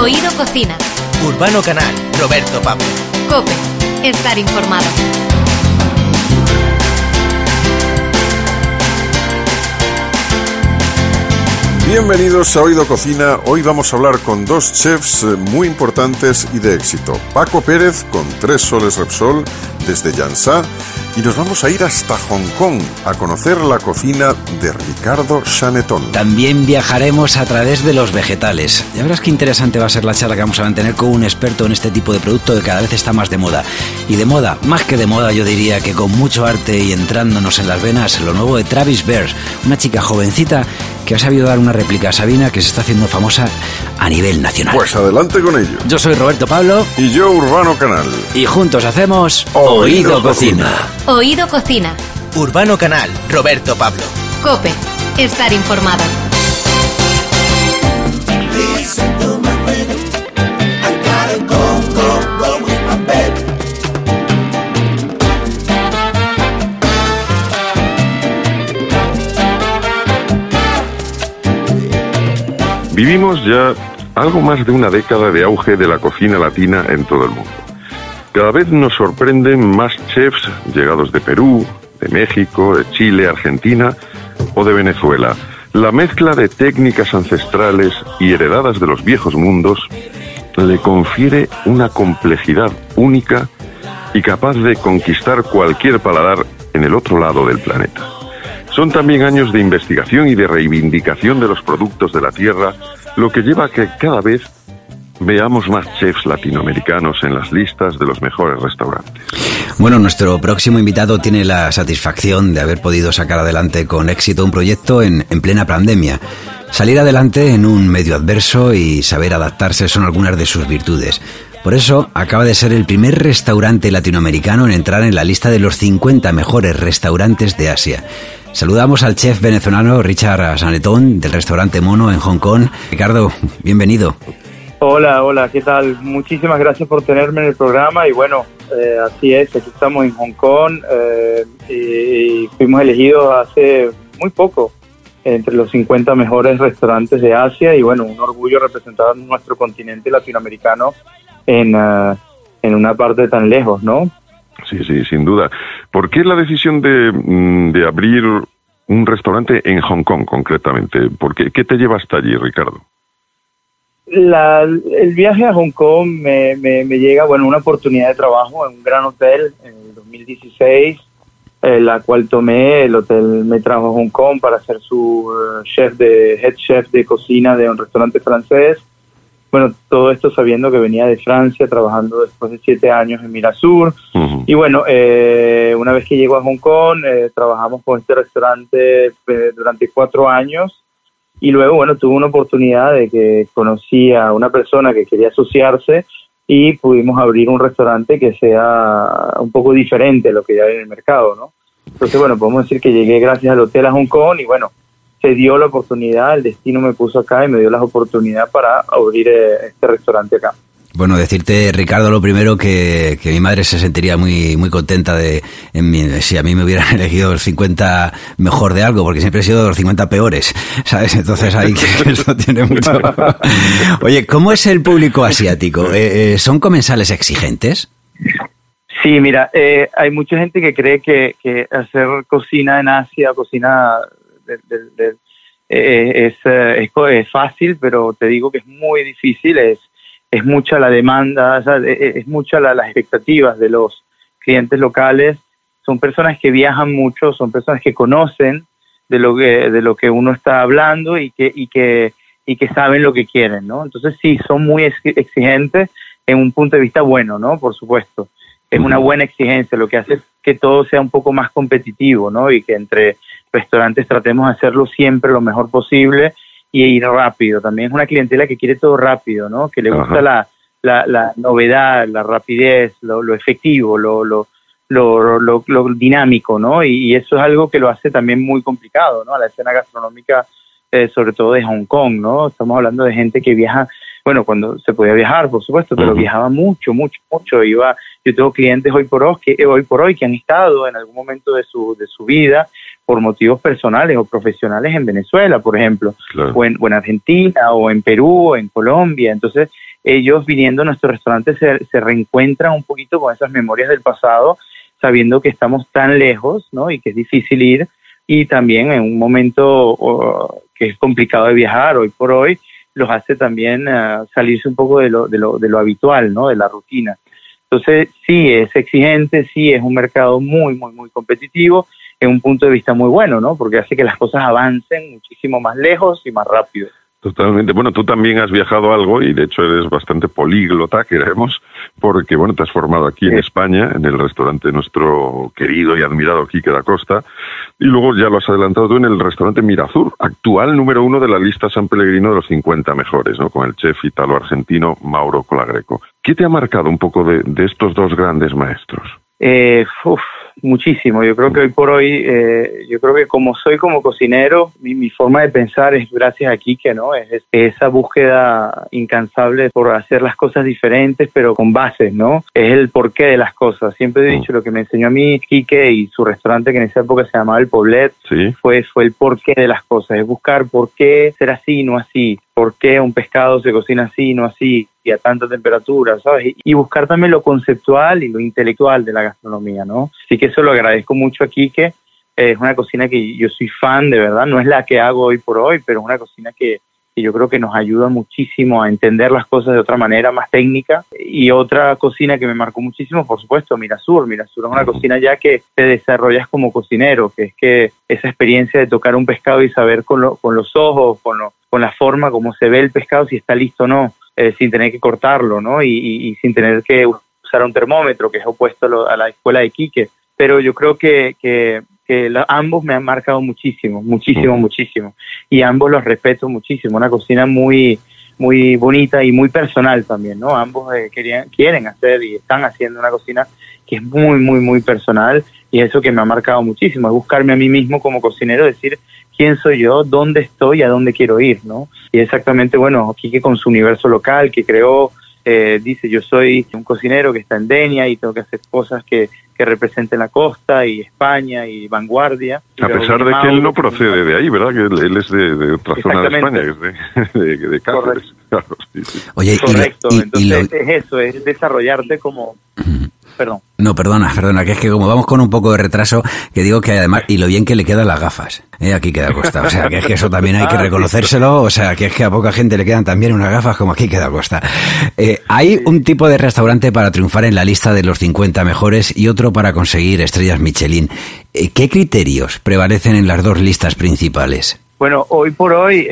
Oído Cocina, Urbano Canal, Roberto Pablo. COPE, estar informado. Bienvenidos a Oído Cocina. Hoy vamos a hablar con dos chefs muy importantes y de éxito. Paco Pérez, con 3 soles Repsol, desde Llançà. Y nos vamos a ir hasta Hong Kong a conocer la cocina de Ricardo Sanetón. También viajaremos a través de los vegetales. Ya verás qué interesante va a ser la charla que vamos a mantener con un experto en este tipo de producto que cada vez está más de moda. Y de moda, más que de moda, yo diría que con mucho arte y entrándonos en las venas, lo nuevo de Travis Verge, una chica jovencita que ha sabido dar una réplica a Sabina que se está haciendo famosa a nivel nacional. Pues adelante con ello. Yo soy Roberto Pablo. Y yo, Urbano Canal. Y juntos hacemos Oído Cocina. Oído Cocina. Urbano Canal, Roberto Pablo. COPE, estar informado. Vivimos ya algo más de una década de auge de la cocina latina en todo el mundo. Cada vez nos sorprenden más chefs llegados de Perú, de México, de Chile, Argentina o de Venezuela. La mezcla de técnicas ancestrales y heredadas de los viejos mundos le confiere una complejidad única y capaz de conquistar cualquier paladar en el otro lado del planeta. Son también años de investigación y de reivindicación de los productos de la tierra, lo que lleva a que cada vez veamos más chefs latinoamericanos en las listas de los mejores restaurantes. Bueno, nuestro próximo invitado tiene la satisfacción de haber podido sacar adelante con éxito un proyecto en plena pandemia. Salir adelante en un medio adverso y saber adaptarse son algunas de sus virtudes. Por eso, acaba de ser el primer restaurante latinoamericano en entrar en la lista de los 50 mejores restaurantes de Asia. Saludamos al chef venezolano Ricardo Sanetón, del restaurante Mono en Hong Kong. Ricardo, bienvenido. Hola, ¿qué tal? Muchísimas gracias por tenerme en el programa y bueno, así es, aquí estamos en Hong Kong y fuimos elegidos hace muy poco entre los 50 mejores restaurantes de Asia y bueno, un orgullo representar nuestro continente latinoamericano en una parte tan lejos, ¿no? Sí, sin duda. ¿Por qué la decisión de abrir un restaurante en Hong Kong, concretamente? ¿Qué te lleva hasta allí, Ricardo? El viaje a Hong Kong me llega, bueno, una oportunidad de trabajo en un gran hotel en el 2016, la cual tomé. El hotel me trajo a Hong Kong para ser su head chef de cocina de un restaurante francés. Bueno, todo esto sabiendo que venía de Francia, trabajando después de 7 años en Mirazur. Uh-huh. Y bueno, una vez que llego a Hong Kong, trabajamos con este restaurante durante 4 años. Y luego, bueno, tuve una oportunidad de que conocí a una persona que quería asociarse y pudimos abrir un restaurante que sea un poco diferente a lo que ya hay en el mercado, ¿no? Entonces, bueno, podemos decir que llegué gracias al hotel a Hong Kong y bueno, se dio la oportunidad, el destino me puso acá y me dio la oportunidad para abrir este restaurante acá. Bueno, decirte, Ricardo, lo primero que mi madre se sentiría muy muy contenta si a mí me hubieran elegido el 50 mejor de algo, porque siempre he sido de los 50 peores, ¿sabes? Entonces ahí que eso tiene mucho... Oye, ¿cómo es el público asiático? ¿Son comensales exigentes? Sí, mira, hay mucha gente que cree que hacer cocina en Asia, cocina... Es fácil, pero te digo que es muy difícil, es mucha la demanda, o sea, es mucha las expectativas de los clientes locales. Son personas que viajan mucho, son personas que conocen de lo que uno está hablando y que saben lo que quieren, ¿no? Entonces sí, son muy exigentes en un punto de vista bueno, ¿no? Por supuesto, es una buena exigencia, lo que hace que todo sea un poco más competitivo, ¿no? Y que entre restaurantes tratemos de hacerlo siempre lo mejor posible y ir rápido. También es una clientela que quiere todo rápido, ¿no? Que le gusta la novedad, la rapidez, lo efectivo, lo dinámico, ¿no? Y eso es algo que lo hace también muy complicado, ¿no? A la escena gastronómica, sobre todo de Hong Kong, ¿no? Estamos hablando de gente que viaja, bueno, cuando se podía viajar, por supuesto, pero viajaba mucho. Yo tengo clientes hoy por hoy que han estado en algún momento de su vida por motivos personales o profesionales en Venezuela, por ejemplo, claro, o en Argentina, o en Perú, o en Colombia. Entonces, ellos viniendo a nuestro restaurante se reencuentran un poquito con esas memorias del pasado, sabiendo que estamos tan lejos, ¿no? Y que es difícil ir, y también en un momento que es complicado de viajar hoy por hoy, los hace también salirse un poco de lo habitual, ¿no? De la rutina. Entonces, sí es exigente, sí es un mercado muy, muy, muy competitivo, en un punto de vista muy bueno, ¿no? Porque hace que las cosas avancen muchísimo más lejos y más rápido. Totalmente. Bueno, tú también has viajado algo y de hecho eres bastante políglota, queremos, porque bueno, te has formado aquí en España, en el restaurante de nuestro querido y admirado Quique Dacosta, y luego ya lo has adelantado tú en el restaurante Mirazur, actual número 1 de la lista San Pellegrino de los 50 mejores, ¿no? Con el chef italo-argentino Mauro Colagreco. ¿Qué te ha marcado un poco de estos dos grandes maestros? Muchísimo. Yo creo que hoy por hoy, yo creo que como cocinero, mi forma de pensar es gracias a Quique, ¿no? Es esa búsqueda incansable por hacer las cosas diferentes, pero con bases, ¿no? Es el porqué de las cosas. Siempre he dicho, lo que me enseñó a mí Quique y su restaurante, que en esa época se llamaba El Poblet, ¿sí? fue el porqué de las cosas. Es buscar por qué ser así y no así. ¿Por qué un pescado se cocina así y no así? Y a tanta temperatura, ¿sabes? Y buscar también lo conceptual y lo intelectual de la gastronomía, ¿no? Así que eso lo agradezco mucho a Quique. Es una cocina que yo soy fan, de verdad. No es la que hago hoy por hoy, pero es una cocina que yo creo que nos ayuda muchísimo a entender las cosas de otra manera, más técnica. Y otra cocina que me marcó muchísimo, por supuesto, Mirazur. Mirazur es una cocina ya que te desarrollas como cocinero, que es que esa experiencia de tocar un pescado y saber con los ojos, con la forma, cómo se ve el pescado, si está listo o no, sin tener que cortarlo, ¿no? Y sin tener que usar un termómetro, que es opuesto a la escuela de Quique. Pero yo creo que ambos me han marcado muchísimo. Y ambos los respeto muchísimo. Una cocina muy, muy bonita y muy personal también, ¿no? Ambos quieren hacer y están haciendo una cocina que es muy, muy, muy personal, y eso que me ha marcado muchísimo. Es buscarme a mí mismo como cocinero, decir quién soy yo, dónde estoy, a dónde quiero ir, ¿no? Y exactamente, bueno, Quique con su universo local que creó, dice, yo soy un cocinero que está en Denia y tengo que hacer cosas que representen la costa y España y vanguardia. A pesar de que él no procede de ahí, ¿verdad? Que él es de otra zona de España, es de Cáceres. Claro, sí. Oye, correcto. Entonces es eso, es desarrollarte como... Perdón. No, perdona, que es que como vamos con un poco de retraso, que digo que además, y lo bien que le quedan las gafas, aquí queda Costa, o sea, que es que eso también hay que reconocérselo, o sea, que es que a poca gente le quedan también unas gafas como aquí queda Costa. Hay un tipo de restaurante para triunfar en la lista de los 50 mejores y otro para conseguir estrellas Michelin. ¿Qué criterios prevalecen en las dos listas principales? Bueno, hoy por hoy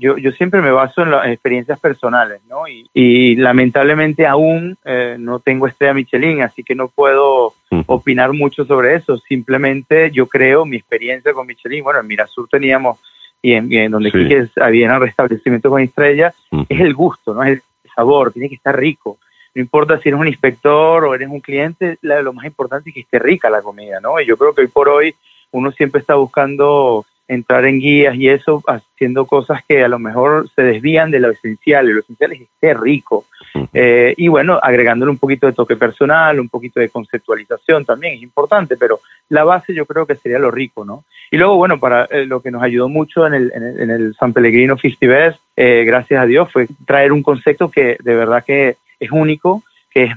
yo siempre me baso en las experiencias personales, ¿no? Y lamentablemente aún no tengo estrella Michelin, así que no puedo opinar mucho sobre eso. Simplemente yo creo mi experiencia con Michelin. Bueno, en Mirazur teníamos, y en donde sí que había restablecimiento con estrella, es el gusto, ¿no? Es el sabor, tiene que estar rico. No importa si eres un inspector o eres un cliente, lo más importante es que esté rica la comida, ¿no? Y yo creo que hoy por hoy uno siempre está buscando entrar en guías y eso, haciendo cosas que a lo mejor se desvían de lo esencial, y lo esencial es que esté rico. Y bueno, agregándole un poquito de toque personal, un poquito de conceptualización también, es importante, pero la base yo creo que sería lo rico, ¿no? Y luego, bueno, para lo que nos ayudó mucho en el San Pellegrino 50 Best, gracias a Dios, fue traer un concepto que de verdad que es único, que es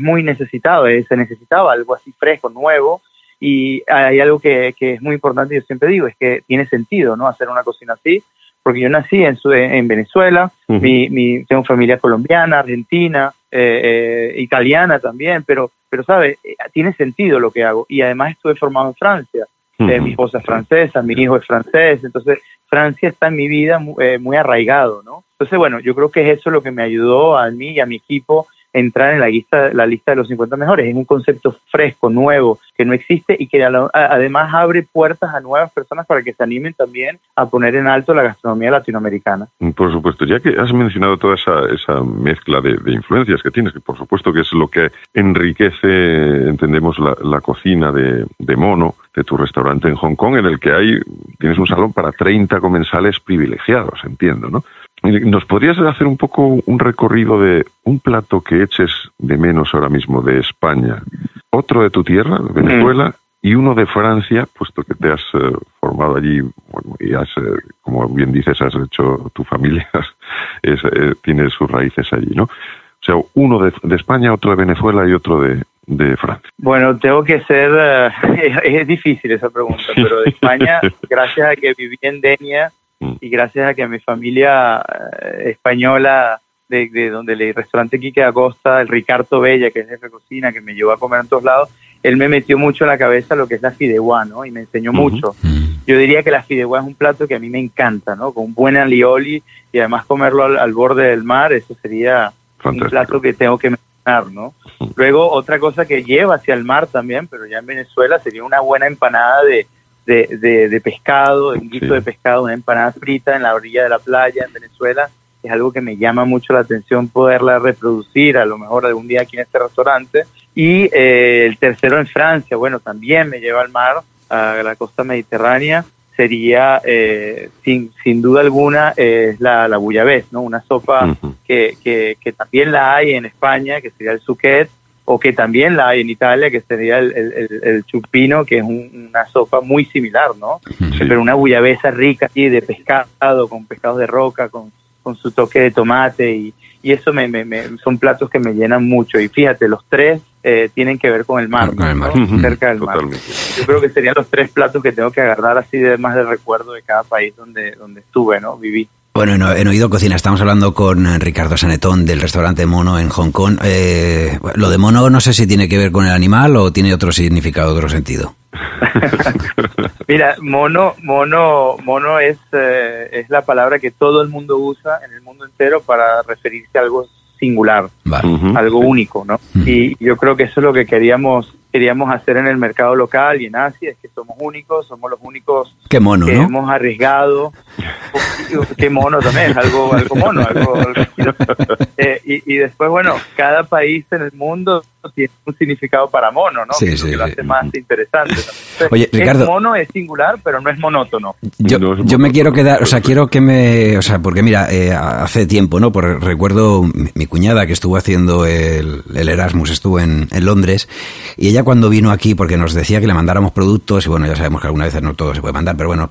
muy necesitado, se necesitaba algo así fresco, nuevo. Y hay algo que es muy importante, yo siempre digo, es que tiene sentido, ¿no? Hacer una cocina así, porque yo nací en Venezuela, tengo familia colombiana, argentina, italiana también, pero ¿sabes? Tiene sentido lo que hago. Y además estuve formado en Francia, mi esposa es francesa, mi hijo es francés, entonces Francia está en mi vida muy arraigado, ¿no? Entonces, bueno, yo creo que es eso lo que me ayudó a mí y a mi equipo entrar en la lista de los 50 mejores. Es un concepto fresco, nuevo, que no existe y que además abre puertas a nuevas personas para que se animen también a poner en alto la gastronomía latinoamericana. Por supuesto, ya que has mencionado toda esa mezcla de influencias que tienes, que por supuesto que es lo que enriquece, entendemos, la cocina de Mono, de tu restaurante en Hong Kong, en el que tienes un salón para 30 comensales privilegiados, entiendo, ¿no? ¿Nos podrías hacer un poco un recorrido de un plato que eches de menos ahora mismo de España, otro de tu tierra, Venezuela, y uno de Francia, puesto que te has formado allí, bueno, y has, como bien dices, has hecho tu familia, tiene sus raíces allí, ¿no? O sea, uno de España, otro de Venezuela y otro de Francia. Bueno, tengo que ser... es difícil esa pregunta, sí. Pero de España, gracias a que viví en Denia y gracias a que mi familia española... de donde el restaurante Quique Dacosta, el Ricardo Bella, que es jefe de cocina, que me llevó a comer en todos lados, él me metió mucho en la cabeza lo que es la fideuá, ¿no? Y me enseñó mucho. Yo diría que la fideuá es un plato que a mí me encanta, ¿no? Con un buen alioli y además comerlo al borde del mar, eso sería fantástico. Un plato que tengo que mencionar, ¿no? Luego, otra cosa que lleva hacia el mar también, pero ya en Venezuela, sería una buena empanada de pescado, de un guiso de pescado, una empanada frita en la orilla de la playa en Venezuela. Es algo que me llama mucho la atención poderla reproducir, a lo mejor algún día aquí en este restaurante. Y el tercero en Francia, bueno, también me lleva al mar, a la costa mediterránea, sería, sin duda alguna, la bouillabaisse, ¿no? Una sopa que también la hay en España, que sería el suquet, o que también la hay en Italia, que sería el chupino, que es una sopa muy similar, ¿no? Sí. Pero una bouillabaisse rica, así, de pescado, con pescados de roca, con su toque de tomate, y eso son platos que me llenan mucho. Y fíjate, los tres tienen que ver con el mar, ¿no? Cerca del mar. Yo creo que serían los tres platos que tengo que agarrar así de más del recuerdo de cada país donde estuve, ¿no? Viví. Bueno, en Oído Cocina estamos hablando con Ricardo Sanetón del restaurante Mono en Hong Kong. Lo de Mono no sé si tiene que ver con el animal o tiene otro significado, otro sentido. Mira, mono es la palabra que todo el mundo usa en el mundo entero para referirse a algo singular, algo único, ¿no? Y yo creo que eso es lo que queríamos hacer en el mercado local y en Asia, es que somos únicos, somos los únicos que ¿no? hemos arriesgado. Qué mono también, es algo mono. Y después, bueno, cada país en el mundo tiene un significado para mono, ¿no? Sí, que lo hace más interesante, ¿no? Entonces, oye, Ricardo, mono es singular, pero no es monótono. Yo me quiero quedar, o sea, porque mira, hace tiempo, ¿no? Recuerdo mi cuñada que estuvo haciendo el Erasmus, estuvo en Londres, y ella cuando vino aquí, porque nos decía que le mandáramos productos, y bueno, ya sabemos que algunas veces no todo se puede mandar, pero bueno,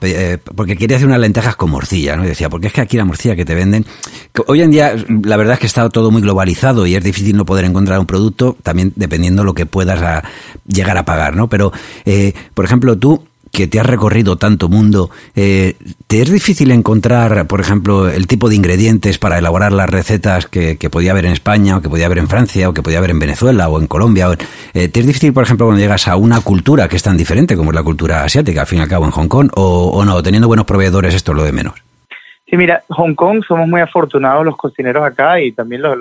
porque quería hacer unas lentejas con morcilla, ¿no? Y decía, porque es que aquí la morcilla que te venden, que hoy en día la verdad es que está todo muy globalizado y es difícil no poder encontrar un producto, también dependiendo lo que puedas llegar a pagar, ¿no? Pero, por ejemplo, tú, que te has recorrido tanto mundo, ¿te es difícil encontrar, por ejemplo, el tipo de ingredientes para elaborar las recetas que podía haber en España, o que podía haber en Francia, o que podía haber en Venezuela, o en Colombia? ¿Te es difícil, por ejemplo, cuando llegas a una cultura que es tan diferente como es la cultura asiática, al fin y al cabo, en Hong Kong, o no? Teniendo buenos proveedores, esto es lo de menos. Sí, mira, Hong Kong somos muy afortunados los cocineros acá y también los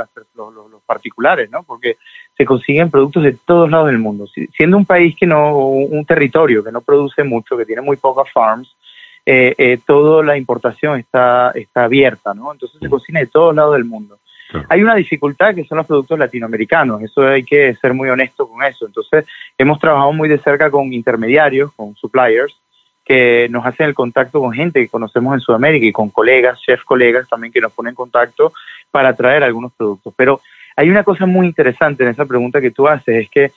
particulares, ¿no? Porque se consiguen productos de todos lados del mundo. Siendo un país un territorio que no produce mucho, que tiene muy pocas farms, toda la importación está abierta, ¿no? Entonces se cocina de todos lados del mundo. Claro. Hay una dificultad que son los productos latinoamericanos, eso hay que ser muy honesto con eso. Entonces hemos trabajado muy de cerca con intermediarios, con suppliers, que nos hacen el contacto con gente que conocemos en Sudamérica y con colegas, chefs colegas también que nos ponen en contacto para traer algunos productos. Pero hay una cosa muy interesante en esa pregunta que tú haces, es que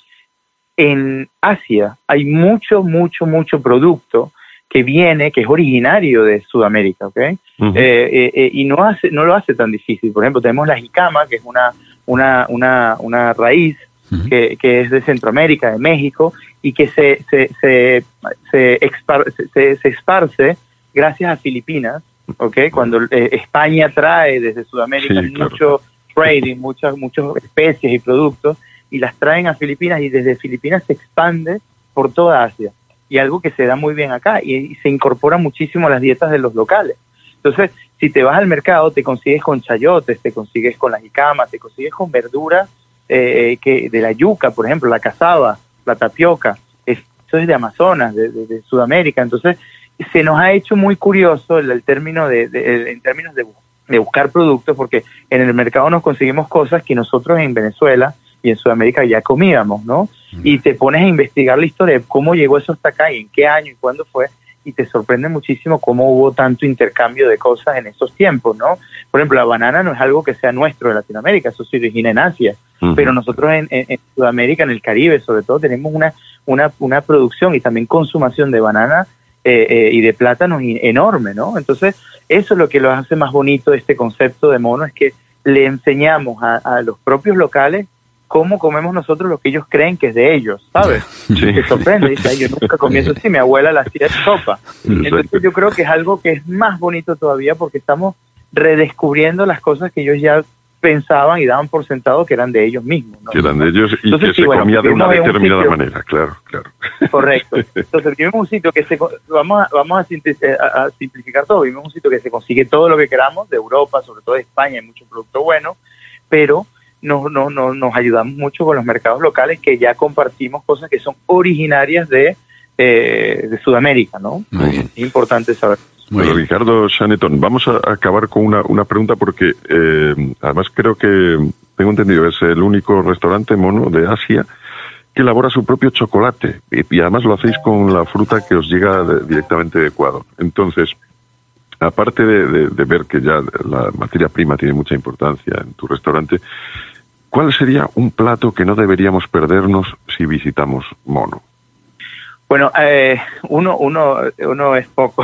en Asia hay mucho producto que viene, que es originario de Sudamérica, ¿ok? Y no lo hace tan difícil. Por ejemplo, tenemos la jicama, que es una raíz que es de Centroamérica, de México, y que se esparce gracias a Filipinas, ¿ok? Cuando España trae desde Sudamérica mucho trading, muchas especies y productos, y las traen a Filipinas, y desde Filipinas se expande por toda Asia, y algo que se da muy bien acá, y se incorpora muchísimo a las dietas de los locales. Entonces, si te vas al mercado, te consigues con chayotes, te consigues con las jicamas, te consigues con verduras de la yuca, por ejemplo, la cazaba, la tapioca, eso es de Amazonas, de Sudamérica. Entonces, se nos ha hecho muy curioso el término en términos de buscar productos, porque en el mercado nos conseguimos cosas que nosotros en Venezuela y en Sudamérica ya comíamos, ¿no? Y te pones a investigar la historia de cómo llegó eso hasta acá y en qué año y cuándo fue, y te sorprende muchísimo cómo hubo tanto intercambio de cosas en estos tiempos, ¿no? Por ejemplo, la banana no es algo que sea nuestro de Latinoamérica, eso se origina en Asia, pero nosotros en Sudamérica, en el Caribe sobre todo, tenemos una producción y también consumación de banana y de plátanos enorme, ¿no? Entonces, eso es lo que lo hace más bonito este concepto de Mono, es que le enseñamos a los propios locales cómo comemos nosotros lo que ellos creen que es de ellos, ¿sabes? Sí. Te sorprende, dice, yo nunca comí eso, sí, mi abuela la hacía sopa. Entonces yo creo que es algo que es más bonito todavía porque estamos redescubriendo las cosas que ellos ya pensaban y daban por sentado que eran de ellos mismos, ¿no? Que eran de ellos y entonces, que sí, se comía de una determinada manera, claro. Correcto. Entonces vivimos un sitio que se... Vamos a simplificar todo. Vivimos un sitio que se consigue todo lo que queramos, de Europa, sobre todo de España, hay muchos productos buenos, pero... nos ayudamos mucho con los mercados locales que ya compartimos cosas que son originarias de Sudamérica, ¿no? Muy bien. Es importante saber. Bueno, Ricardo Sanetón, vamos a acabar con una pregunta porque además creo que, tengo entendido, es el único restaurante Mono de Asia que elabora su propio chocolate y además lo hacéis con la fruta que os llega directamente de Ecuador. Entonces, aparte de ver que ya la materia prima tiene mucha importancia en tu restaurante, ¿cuál sería un plato que no deberíamos perdernos si visitamos Mono? Bueno, uno es poco.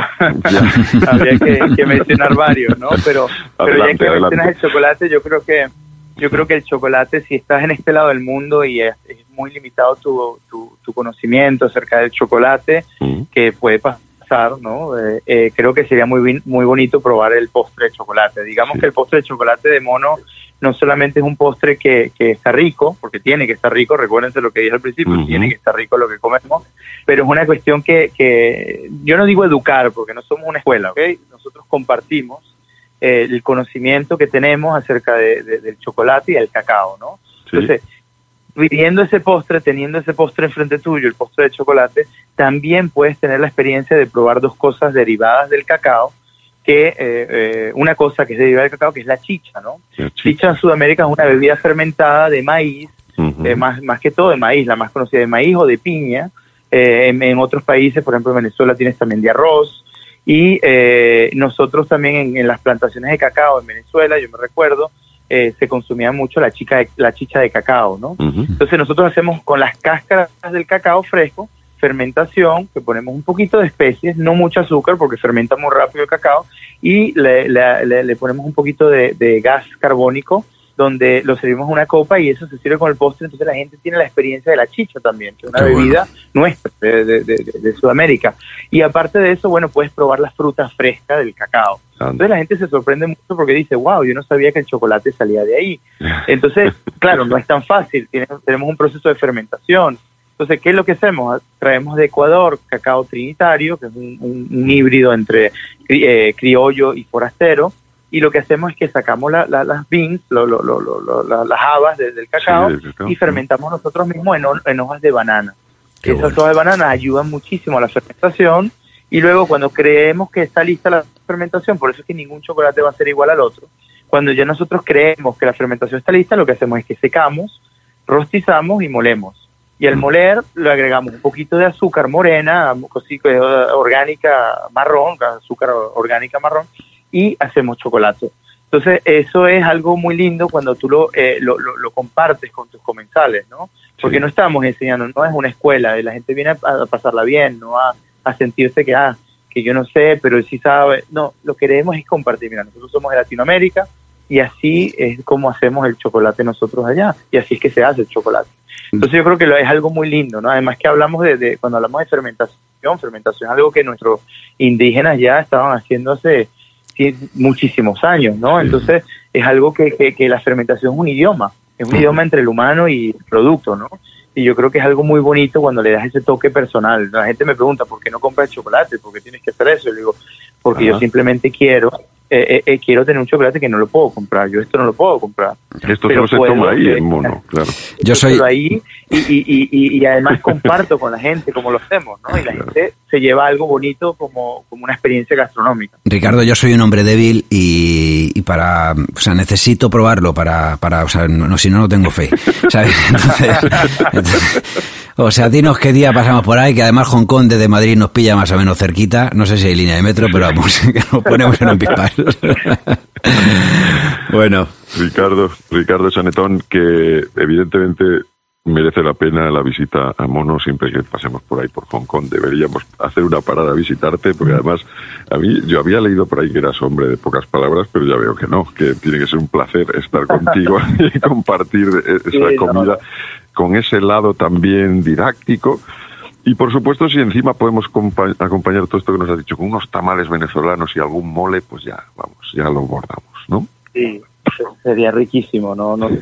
Habría que mencionar varios, ¿no? Pero ya que mencionas el chocolate, yo creo que el chocolate, si estás en este lado del mundo y es muy limitado tu conocimiento acerca del chocolate, que puede pasar, ¿no? Creo que sería muy bonito probar el postre de chocolate. Digamos que el postre de chocolate de Mono no solamente es un postre que está rico, porque tiene que estar rico, recuérdense lo que dije al principio, tiene que estar rico lo que comemos, pero es una cuestión que yo no digo educar, porque no somos una escuela, ¿ok? Nosotros compartimos el conocimiento que tenemos acerca del chocolate y del cacao, ¿no? Sí. Entonces, pidiendo ese postre, teniendo ese postre enfrente tuyo, el postre de chocolate, también puedes tener la experiencia de probar dos cosas derivadas del cacao, que una cosa que es derivada del cacao, que es la chicha, ¿no? La chicha en Sudamérica es una bebida fermentada de maíz, más que todo de maíz, la más conocida de maíz o de piña. En otros países, por ejemplo en Venezuela, tienes también de arroz. Y nosotros también en las plantaciones de cacao en Venezuela, yo me recuerdo, se consumía mucho la chicha de cacao, ¿no? Entonces nosotros hacemos con las cáscaras del cacao fresco, fermentación, que ponemos un poquito de especies, no mucho azúcar porque fermenta muy rápido el cacao, y le ponemos un poquito de gas carbónico, donde lo servimos en una copa y eso se sirve con el postre. Entonces la gente tiene la experiencia de la chicha también, que es una bebida nuestra de Sudamérica. Y aparte de eso, bueno, puedes probar la fruta fresca del cacao. Entonces la gente se sorprende mucho porque dice, wow, yo no sabía que el chocolate salía de ahí. Entonces, claro, no es tan fácil, tenemos un proceso de fermentación. Entonces, ¿qué es lo que hacemos? Traemos de Ecuador cacao trinitario, que es un híbrido entre criollo y forastero, y lo que hacemos es que sacamos las beans, las habas del cacao, sí, y fermentamos nosotros mismos en hojas de banana. Hojas de banana ayudan muchísimo a la fermentación, y luego cuando creemos que está lista la fermentación, por eso es que ningún chocolate va a ser igual al otro, cuando ya nosotros creemos que la fermentación está lista, lo que hacemos es que secamos, rostizamos y molemos. Y al moler le agregamos un poquito de azúcar morena, azúcar orgánica marrón, y hacemos chocolate. Entonces eso es algo muy lindo cuando tú lo compartes con tus comensales, ¿no? Porque no estamos enseñando, no es una escuela, la gente viene a pasarla bien, no a sentirse que yo no sé, pero él sí sabe. No, lo que queremos es compartir. Mira, nosotros somos de Latinoamérica y así es como hacemos el chocolate nosotros allá, y así es que se hace el chocolate. Entonces yo creo que es algo muy lindo, ¿no? Además que hablamos cuando hablamos de fermentación es algo que nuestros indígenas ya estaban haciendo hace muchísimos años, ¿no? Entonces es algo que la fermentación es un idioma, entre el humano y el producto, ¿no? Y yo creo que es algo muy bonito cuando le das ese toque personal. La gente me pregunta, ¿por qué no compras chocolate? ¿Por qué tienes que hacer eso? Y le digo, porque yo simplemente quiero tener un chocolate que no lo puedo comprar. Yo esto no lo puedo comprar. Esto no se toma ahí en Mono, claro. Yo soy... ahí y además comparto con la gente como lo hacemos, ¿no? Y la gente se lleva algo bonito como una experiencia gastronómica. Ricardo, yo soy un hombre débil y para... O sea, necesito probarlo para... O sea, no, si no tengo fe, ¿sabes? Entonces O sea, dinos qué día pasamos por ahí, que además Hong Kong desde Madrid nos pilla más o menos cerquita. No sé si hay línea de metro, pero vamos, que nos ponemos en un pispás. Bueno. Ricardo Sanetón, que evidentemente merece la pena la visita a Mono. Siempre que pasemos por ahí por Hong Kong deberíamos hacer una parada a visitarte, porque además a mí, yo había leído por ahí que eras hombre de pocas palabras, pero ya veo que no, que tiene que ser un placer estar contigo y compartir esa comida con ese lado también didáctico. Y por supuesto, si encima podemos acompañar todo esto que nos has dicho con unos tamales venezolanos y algún mole, pues ya, vamos, ya lo bordamos, ¿no? Sí. Sería riquísimo, ¿no? Bollos,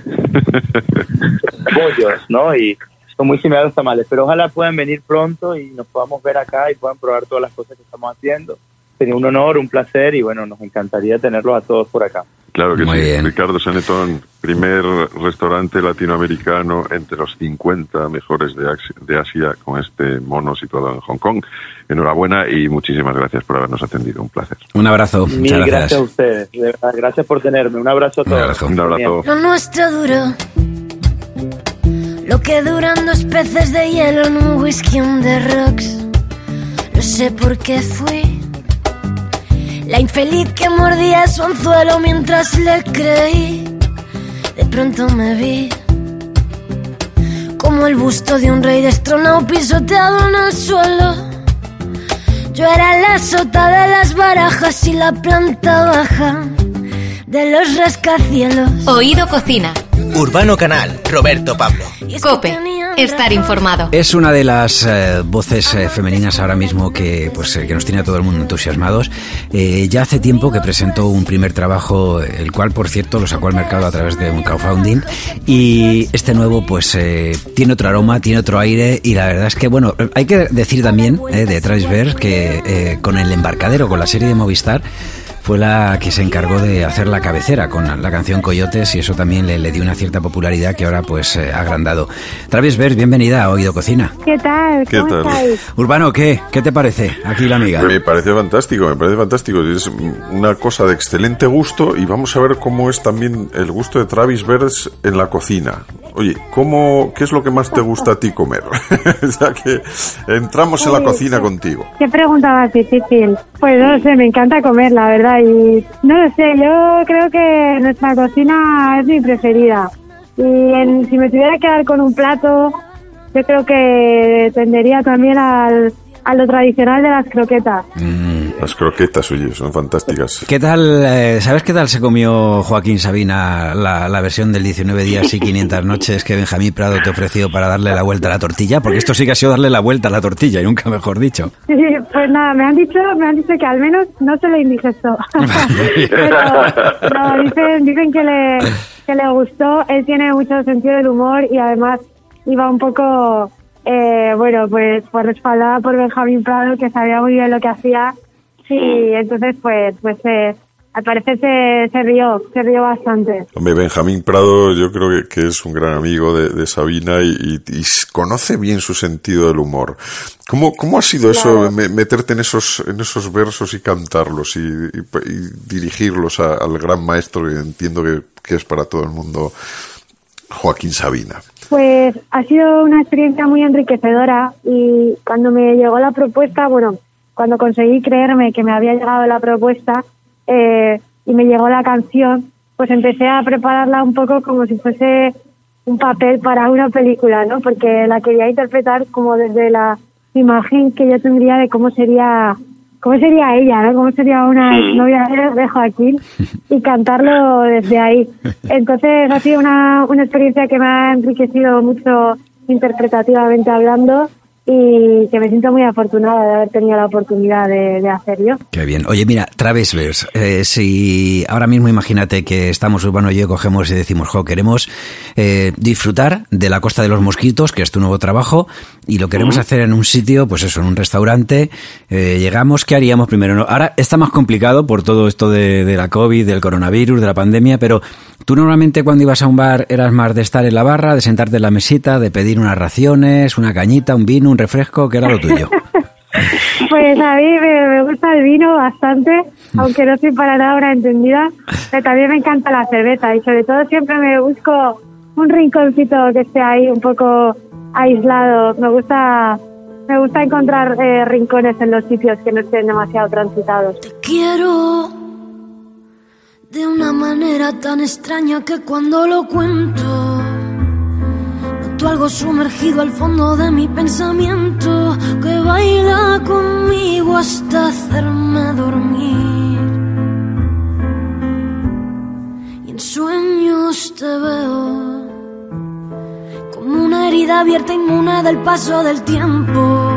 ¿no? Y son muy similares los tamales, pero ojalá puedan venir pronto y nos podamos ver acá y puedan probar todas las cosas que estamos haciendo. Sería un honor, un placer y, bueno, nos encantaría tenerlos a todos por acá. Claro que muy sí, bien. Ricardo Sanetón, primer restaurante latinoamericano entre los 50 mejores de Asia con este Mono situado en Hong Kong. Enhorabuena y muchísimas gracias por habernos atendido. Un placer. Un abrazo. Muchas gracias. Gracias a ustedes. Gracias por tenerme. Un abrazo a todos. Un abrazo. Lo nuestro duro, lo que duran dos peces de hielo en un whisky on the rocks. No sé por qué fui la infeliz que mordía su anzuelo mientras le creí. De pronto me vi como el busto de un rey destronado, pisoteado en el suelo. Yo era la sota de las barajas y la planta baja de los rascacielos. Oído Cocina. Urbano Canal, Roberto Pablo. COPE. Estar informado. Es una de las voces femeninas ahora mismo que nos tiene a todo el mundo entusiasmados. Ya hace tiempo que presentó un primer trabajo, el cual, por cierto, lo sacó al mercado a través de un crowdfunding. Y este nuevo, tiene otro aroma, tiene otro aire. Y la verdad es que, bueno, hay que decir también de Travis Verge que con El Embarcadero, con la serie de Movistar, fue la que se encargó de hacer la cabecera con la canción Coyotes, y eso también le dio una cierta popularidad que ahora ha agrandado. Travis Verge, bienvenida a Oído Cocina. ¿Qué tal? ¿Cómo estáis? Urbano, ¿qué te parece aquí la amiga? Me parece fantástico. Es una cosa de excelente gusto y vamos a ver cómo es también el gusto de Travis Verge en la cocina. Oye, ¿qué es lo que más te gusta a ti comer? Ya que entramos en la cocina contigo. Qué pregunta más difícil. Pues no sé, me encanta comer, la verdad. Y no lo sé, yo creo que nuestra cocina es mi preferida. Y si me tuviera que dar con un plato, yo creo que tendería también a lo tradicional de las croquetas. Las croquetas, oye, son fantásticas. ¿Qué tal? ¿Sabes qué tal se comió Joaquín Sabina la versión del 19 días y 500 noches que Benjamín Prado te ofreció para darle la vuelta a la tortilla? Porque esto sí que ha sido darle la vuelta a la tortilla y nunca mejor dicho. Sí, pues nada, me han dicho que al menos no se lo indigestó. Pero dicen que le gustó. Él tiene mucho sentido del humor y además iba un poco, pues respaldada por Benjamín Prado, que sabía muy bien lo que hacía. Y entonces, pues al parecer se rió bastante. Hombre, Benjamín Prado yo creo que es un gran amigo de Sabina y conoce bien su sentido del humor. ¿Cómo ha sido eso, meterte en esos versos y cantarlos y dirigirlos al gran maestro, que entiendo que es para todo el mundo Joaquín Sabina? Pues ha sido una experiencia muy enriquecedora y cuando me llegó la propuesta, cuando conseguí creerme que me había llegado la propuesta y me llegó la canción, pues empecé a prepararla un poco como si fuese un papel para una película, ¿no? Porque la quería interpretar como desde la imagen que yo tendría de cómo sería ella, ¿no? Cómo sería una novia de Joaquín y cantarlo desde ahí. Entonces ha sido una experiencia que me ha enriquecido mucho interpretativamente hablando. Y que me siento muy afortunada de haber tenido la oportunidad de hacerlo. Qué bien. Oye, mira, Travis Verge, si ahora mismo imagínate que estamos Urbano y yo cogemos y decimos, queremos disfrutar de la Costa de los Mosquitos, que es tu nuevo trabajo, y lo queremos hacer en un sitio, en un restaurante. Llegamos, ¿qué haríamos primero? No, ahora está más complicado por todo esto de la COVID, del coronavirus, de la pandemia, pero tú normalmente cuando ibas a un bar eras más de estar en la barra, de sentarte en la mesita, de pedir unas raciones, una cañita, un vino, un refresco, ¿qué era lo tuyo? Pues a mí me gusta el vino bastante, aunque no soy para nada una entendida, pero también me encanta la cerveza y sobre todo siempre me busco un rinconcito que esté ahí un poco aislado. Me gusta encontrar rincones en los sitios que no estén demasiado transitados. Te quiero de una manera tan extraña que cuando lo cuento noto algo sumergido al fondo de mi pensamiento que baila conmigo hasta hacerme dormir. Y en sueños te veo como una herida abierta inmune del paso del tiempo.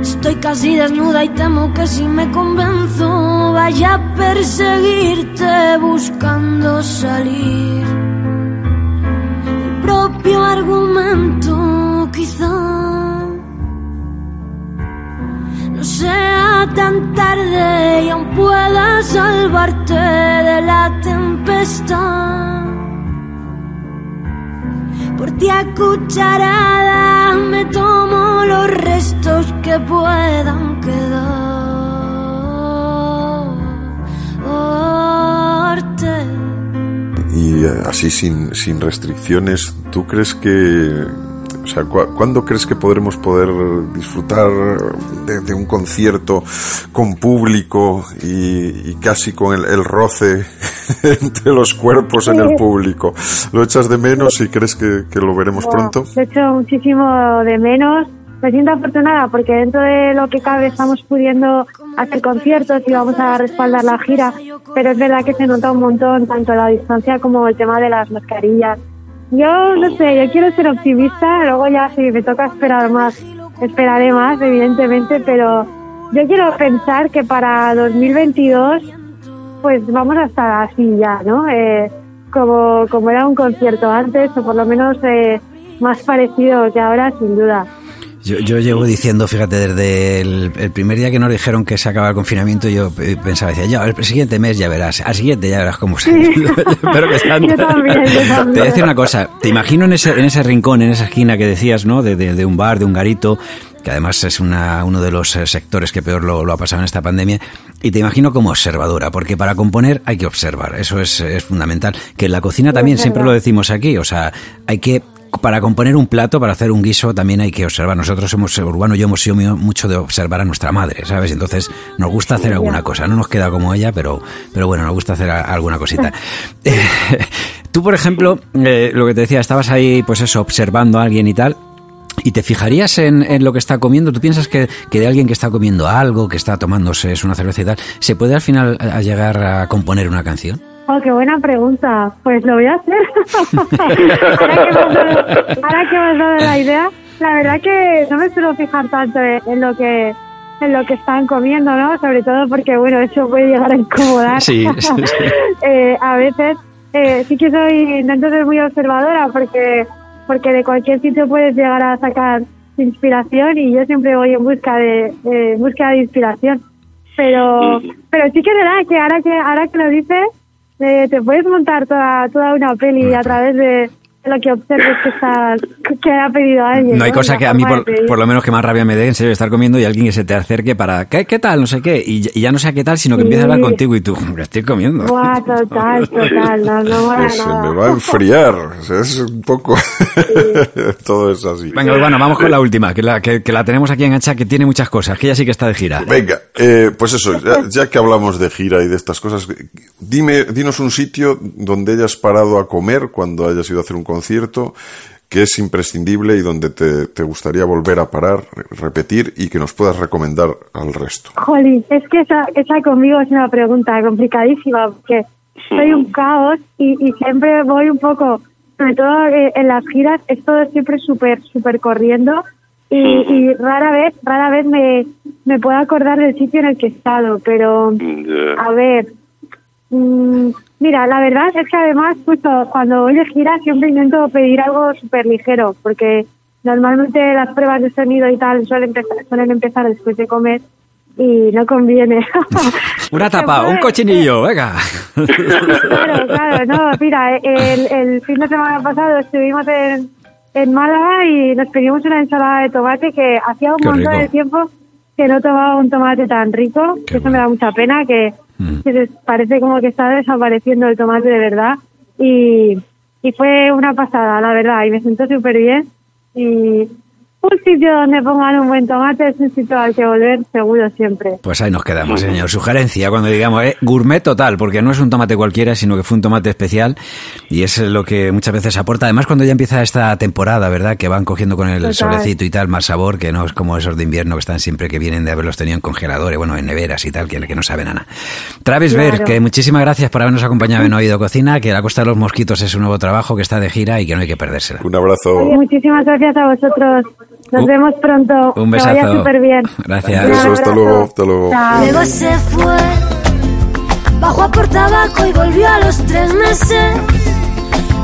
Estoy casi desnuda y temo que si me convenzo vaya a perseguirte buscando salir. El propio argumento quizá no sea tan tarde y aún pueda salvarte de la tempestad. Por ti a cucharadas me tomo los restos que puedan quedarte. Y así sin restricciones, ¿tú crees que, o sea, cuándo crees que podremos disfrutar de un concierto con público y casi con el roce entre los cuerpos en el público? ¿Lo echas de menos y crees que lo veremos pronto? Lo echo muchísimo de menos. Me siento afortunada porque dentro de lo que cabe estamos pudiendo hacer conciertos y vamos a respaldar la gira, pero es verdad que se nota un montón tanto la distancia como el tema de las mascarillas. Yo no sé, yo quiero ser optimista, luego ya si me toca esperar más, esperaré más, evidentemente, pero yo quiero pensar que para 2022 pues vamos a estar así ya, ¿no? Como era un concierto antes, o por lo menos más parecido que ahora, sin duda. Yo llevo diciendo, fíjate, desde el primer día que nos dijeron que se acababa el confinamiento, yo pensaba, decía, ya, el siguiente mes ya verás, al siguiente ya verás cómo sale. Sí. Pero que tanto. Yo también. Te voy a decir una cosa, te imagino en ese rincón, en esa esquina que decías, ¿no? De un bar, de un garito, que además es uno de los sectores que peor lo ha pasado en esta pandemia, y te imagino como observadora, porque para componer hay que observar, eso es fundamental. Que en la cocina también, siempre lo decimos aquí, o sea, hay que... Para componer un plato, para hacer un guiso, también hay que observar. Nosotros, Urbano y yo, hemos sido mucho de observar a nuestra madre, ¿sabes? Entonces nos gusta hacer alguna cosa. No nos queda como ella, pero bueno, nos gusta hacer alguna cosita. Tú, por ejemplo, lo que te decía, estabas ahí, pues eso, observando a alguien y tal, y te fijarías en lo que está comiendo. ¿Tú piensas que de alguien que está comiendo algo, que está tomándose una cerveza y tal, se puede al final a llegar a componer una canción? Oh, qué buena pregunta. Pues lo voy a hacer. ahora que me has dado la idea, la verdad que no me suelo fijar tanto en lo que están comiendo, ¿no? Sobre todo porque, bueno, eso puede llegar a incomodar. Sí. A veces sí que intento ser muy observadora porque de cualquier sitio puedes llegar a sacar inspiración y yo siempre voy en búsqueda de inspiración. Pero sí que es verdad que ahora que lo dices, te puedes montar toda una peli a través de lo que observes que ha pedido alguien. No hay cosa que a mí por lo menos que más rabia me dé, en serio, estar comiendo y alguien que se te acerque para ¿qué tal? No sé qué, y ya no sé qué tal, sino que empieza a hablar contigo y tú, hombre, estoy comiendo. Buah, total, no va a se nada. Me va a enfriar, es un poco todo es así. Venga, Urbano, vamos con la última, que la tenemos aquí enganchada, que tiene muchas cosas, que ya sí que está de gira. Venga, pues eso, ya que hablamos de gira y de estas cosas, dinos un sitio donde hayas parado a comer cuando hayas ido a hacer un concierto que es imprescindible y donde te gustaría volver a parar, repetir y que nos puedas recomendar al resto. Jolín, es que esa conmigo es una pregunta complicadísima porque soy un caos y siempre voy un poco, sobre todo en las giras, es todo siempre súper corriendo y rara vez me puedo acordar del sitio en el que he estado, pero a ver... Mira, la verdad es que además justo cuando voy de gira siempre intento pedir algo súper ligero porque normalmente las pruebas de sonido y tal suelen empezar después de comer y no conviene. Una tapa, un cochinillo, venga. Claro, no, mira, el fin de semana pasado estuvimos en Málaga y nos pedimos una ensalada de tomate que hacía un montón de tiempo que no tomaba un tomate tan rico, que eso me da mucha pena, que parece como que está desapareciendo el tomate de verdad y fue una pasada, la verdad, y me sentó súper bien y un sitio donde pongan un buen tomate es un sitio al que volver seguro siempre. Pues ahí nos quedamos, señor. Sugerencia cuando digamos gourmet total, porque no es un tomate cualquiera, sino que fue un tomate especial y es lo que muchas veces aporta. Además, cuando ya empieza esta temporada, ¿verdad?, que van cogiendo con el total solecito y tal, más sabor, que no es como esos de invierno que están siempre, que vienen de haberlos tenido en congeladores, bueno, en neveras y tal, que no saben a nada. Travis Verge, que muchísimas gracias por habernos acompañado en Oído Cocina, que la Costa de los Mosquitos es un nuevo trabajo que está de gira y que no hay que perdérsela. Un abrazo. Oye, muchísimas gracias a vosotros. Nos vemos pronto. Un besazo. Que vaya súper bien. Gracias. Eso, hasta luego, hasta luego. Luego se fue, bajó a por tabaco y volvió a los 3 meses.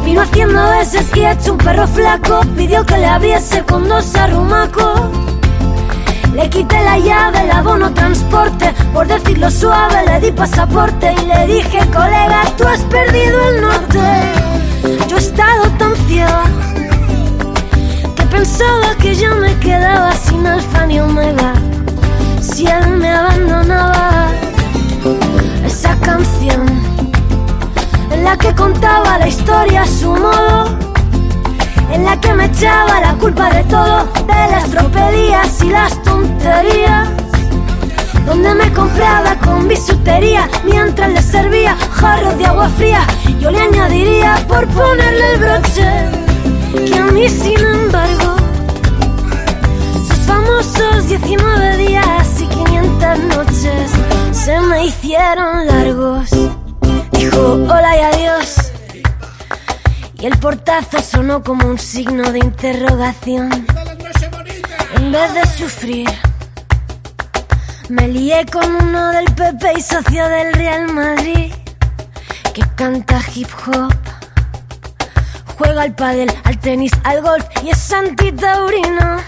Vino haciendo veces y hecho un perro flaco. Pidió que le abriese con 2 arrumacos. Le quité la llave, el abono transporte. Por decirlo suave le di pasaporte y le dije: colega, tú has perdido el norte. Yo he estado tan ciega, pensaba que yo me quedaba sin alfa ni omega si él me abandonaba. Esa canción en la que contaba la historia a su modo, en la que me echaba la culpa de todo, de las tropelías y las tonterías, donde me compraba con bisutería mientras le servía jarros de agua fría. Yo le añadiría, por ponerle el broche, que a mí, sin embargo, sus famosos 19 días y 500 noches se me hicieron largos. Dijo hola y adiós, y el portazo sonó como un signo de interrogación. En vez de sufrir, me lié con uno del PP y socio del Real Madrid, que canta hip hop, juega al pádel, al tenis, al golf y es antitaurino.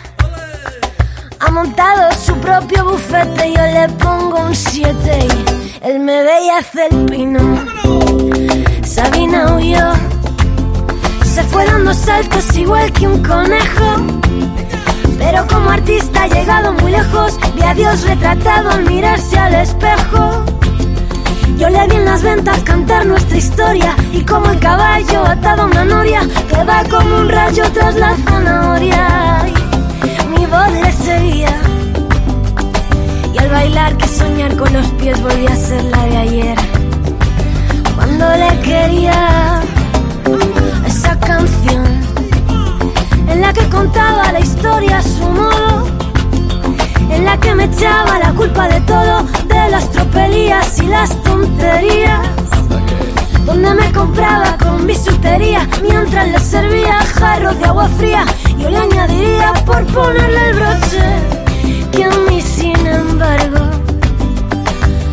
Ha montado su propio bufete, yo le pongo un 7 y él me ve y hace el pino. Sabina huyó, se fue dando saltos igual que un conejo, pero como artista ha llegado muy lejos. Vi a Dios retratado al mirarse al espejo. Yo le vi en las ventas cantar nuestra historia, y como el caballo atado a una noria que va como un rayo tras la zanahoria. Y mi voz le seguía, y al bailar que soñar con los pies volví a ser la de ayer, cuando le quería. Esa canción en la que contaba la historia a su modo, en la que me echaba la culpa de todo, de las tropelías y las tonterías, donde me compraba con bisutería mientras le servía jarros de agua fría. Yo le añadiría, por ponerle el broche, que a mí, sin embargo,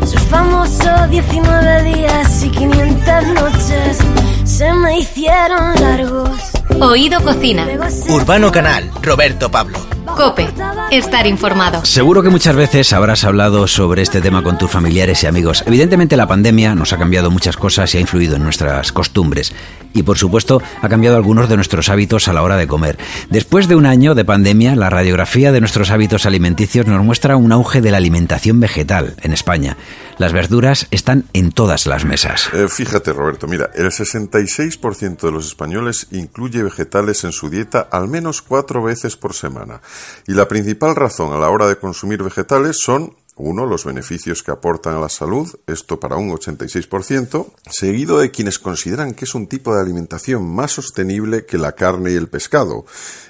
sus famosos 19 días y 500 noches se me hicieron largos. Oído Cocina. Urbano Canal, Roberto Pablo. COPE. Estar informado. Seguro que muchas veces habrás hablado sobre este tema con tus familiares y amigos. Evidentemente la pandemia nos ha cambiado muchas cosas y ha influido en nuestras costumbres. Y por supuesto ha cambiado algunos de nuestros hábitos a la hora de comer. Después de un año de pandemia, la radiografía de nuestros hábitos alimenticios nos muestra un auge de la alimentación vegetal en España. Las verduras están en todas las mesas. Fíjate, Roberto, mira, el 66% de los españoles incluye vegetales en su dieta al menos 4 veces por semana. Y la principal razón a la hora de consumir vegetales son: uno, los beneficios que aportan a la salud, esto para un 86%, seguido de quienes consideran que es un tipo de alimentación más sostenible que la carne y el pescado.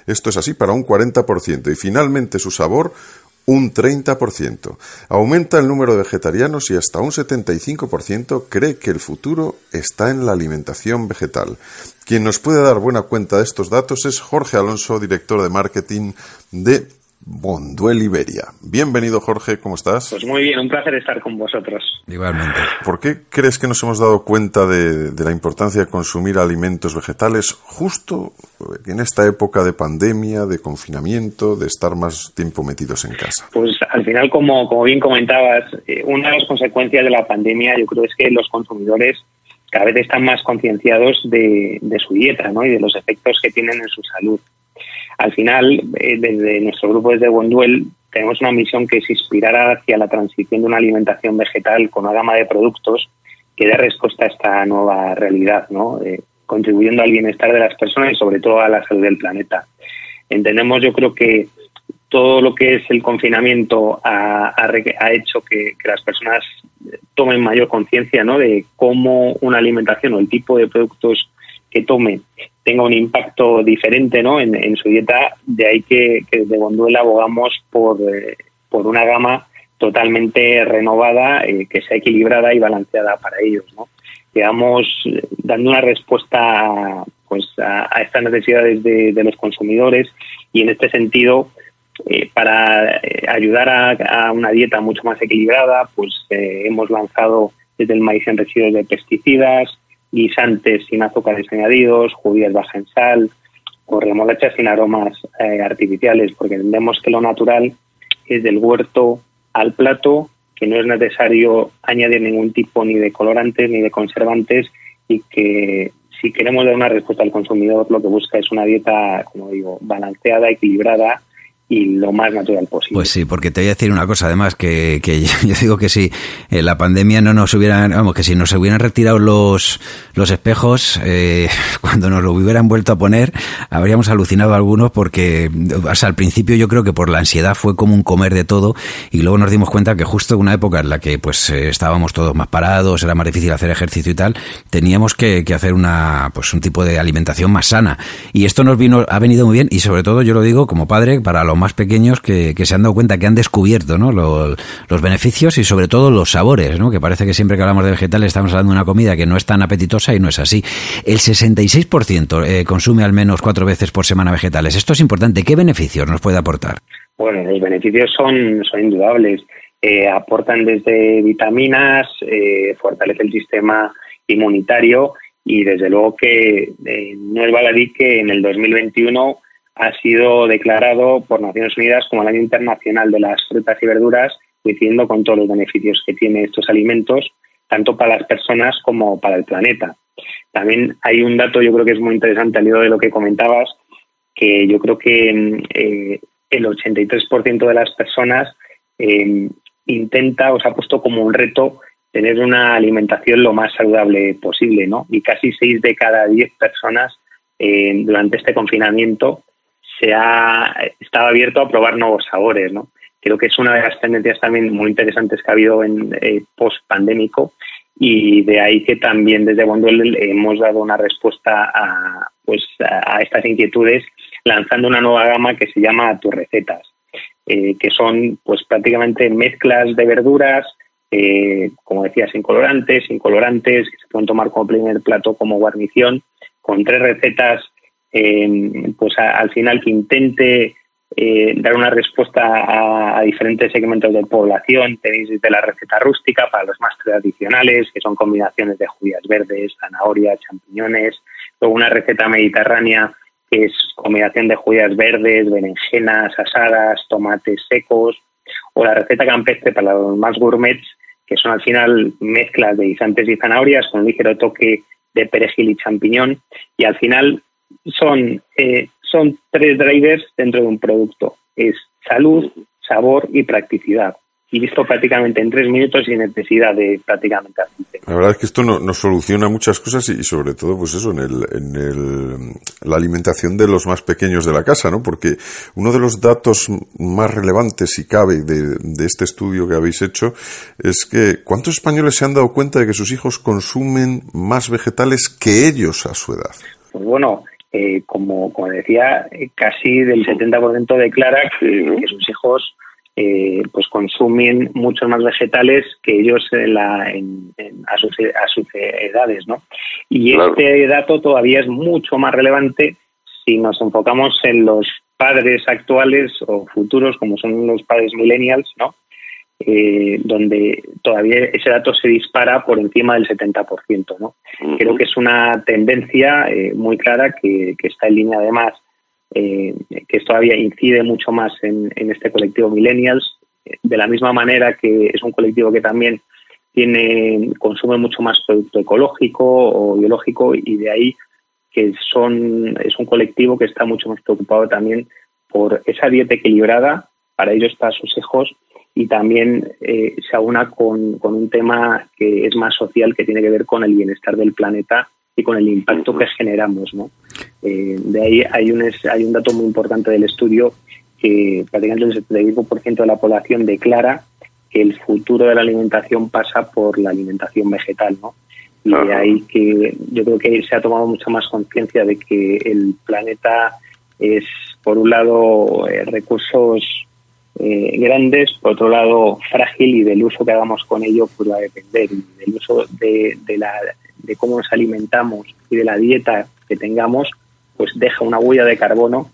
Esto es así para un 40%. Y finalmente su sabor, un 30%. Aumenta el número de vegetarianos y hasta un 75% cree que el futuro está en la alimentación vegetal. Quien nos puede dar buena cuenta de estos datos es Jorge Alonso, director de marketing de Bonduelle Iberia. Bienvenido, Jorge, ¿cómo estás? Pues muy bien, un placer estar con vosotros. Igualmente. ¿Por qué crees que nos hemos dado cuenta de la importancia de consumir alimentos vegetales justo en esta época de pandemia, de confinamiento, de estar más tiempo metidos en casa? Pues al final, como bien comentabas, una de las consecuencias de la pandemia, yo creo, es que los consumidores cada vez están más concienciados de su dieta, ¿no?, y de los efectos que tienen en su salud. Al final, desde nuestro grupo, desde Bonduelle, tenemos una misión que es inspirar hacia la transición de una alimentación vegetal con una gama de productos que dé respuesta a esta nueva realidad, ¿no?, contribuyendo al bienestar de las personas y sobre todo a la salud del planeta. Entendemos, yo creo que todo lo que es el confinamiento ha hecho que las personas tomen mayor conciencia, ¿no?, de cómo una alimentación o el tipo de productos que tome tenga un impacto diferente, ¿no?, en su dieta. De ahí que de Bonduelle abogamos por una gama totalmente renovada, que sea equilibrada y balanceada para ellos, ¿no? Digamos, dando una respuesta pues a estas necesidades de los consumidores, y en este sentido, para ayudar a una dieta mucho más equilibrada, pues hemos lanzado desde el maíz sin residuos de pesticidas, guisantes sin azúcares añadidos, judías bajas en sal o remolachas sin aromas artificiales, porque entendemos que lo natural es del huerto al plato, que no es necesario añadir ningún tipo ni de colorantes ni de conservantes, y que si queremos dar una respuesta al consumidor, lo que busca es una dieta, como digo, balanceada, equilibrada y lo más natural posible. Pues sí, porque te voy a decir una cosa, además, que yo digo que si la pandemia no nos hubieran, vamos, que si nos hubieran retirado los espejos, cuando nos lo hubieran vuelto a poner, habríamos alucinado algunos, porque, o sea, al principio yo creo que por la ansiedad fue como un comer de todo, y luego nos dimos cuenta que justo en una época en la que pues estábamos todos más parados, era más difícil hacer ejercicio y tal, teníamos que hacer un tipo de alimentación más sana, y esto ha venido muy bien, y sobre todo, yo lo digo como padre, para los más pequeños que se han dado cuenta, que han descubierto, ¿no?, los beneficios y sobre todo los sabores, ¿no?, que parece que siempre que hablamos de vegetales estamos hablando de una comida que no es tan apetitosa, y no es así. El 66% consume al menos 4 veces por semana vegetales. Esto es importante. ¿Qué beneficios nos puede aportar? Bueno, los beneficios son indudables. Aportan desde vitaminas, fortalece el sistema inmunitario, y desde luego que no es baladí que en el 2021 ha sido declarado por Naciones Unidas como el Año Internacional de las Frutas y Verduras, coincidiendo con todos los beneficios que tienen estos alimentos, tanto para las personas como para el planeta. También hay un dato, yo creo que es muy interesante, al hilo de lo que comentabas, que yo creo que el 83% de las personas intenta, o se ha puesto como un reto, tener una alimentación lo más saludable posible, ¿no? Y casi 6 de cada 10 personas durante este confinamiento estaba abierto a probar nuevos sabores, ¿no? Creo que es una de las tendencias también muy interesantes que ha habido en post-pandémico, y de ahí que también desde Bonduelle hemos dado una respuesta a estas inquietudes, lanzando una nueva gama que se llama Tus Recetas, que son pues prácticamente mezclas de verduras, como decía, sin colorantes, que se pueden tomar como primer plato, como guarnición, con 3 recetas al final que intente dar una respuesta a diferentes segmentos de población. Tenéis desde la receta rústica para los más tradicionales, que son combinaciones de judías verdes, zanahorias, champiñones. Luego una receta mediterránea, que es combinación de judías verdes, berenjenas asadas, tomates secos. O la receta campestre para los más gourmets, que son al final mezclas de guisantes y zanahorias con un ligero toque de perejil y champiñón. Y al final son 3 drivers dentro de un producto. Es salud, sabor y practicidad. Y listo prácticamente en 3 minutos, sin necesidad de prácticamente aceite. La verdad es que esto nos soluciona muchas cosas, y sobre todo pues eso, en la alimentación de los más pequeños de la casa, ¿no? Porque uno de los datos más relevantes, si cabe, de este estudio que habéis hecho, es que ¿cuántos españoles se han dado cuenta de que sus hijos consumen más vegetales que ellos a su edad? Pues bueno, como decía, casi del 70% declara que sus hijos pues consumen muchos más vegetales que ellos a sus edades, ¿no? Y claro, este dato todavía es mucho más relevante si nos enfocamos en los padres actuales o futuros, como son los padres millennials, ¿no? Donde todavía ese dato se dispara por encima del 70%, ¿no? Creo que es una tendencia muy clara que está en línea, además, que todavía incide mucho más en este colectivo millennials, de la misma manera que es un colectivo que también consume mucho más producto ecológico o biológico, y de ahí que es un colectivo que está mucho más preocupado también por esa dieta equilibrada para ellos, para sus hijos, y también se aúna con un tema que es más social, que tiene que ver con el bienestar del planeta y con el impacto que generamos, ¿no? De ahí hay un dato muy importante del estudio, que prácticamente el 75% de la población declara que el futuro de la alimentación pasa por la alimentación vegetal, ¿no? Y de ahí que yo creo que se ha tomado mucha más conciencia de que el planeta es, por un lado, recursos grandes, por otro lado, frágil, y del uso que hagamos con ello pues va a depender. Y del uso de cómo nos alimentamos y de la dieta que tengamos, pues deja una huella de carbono,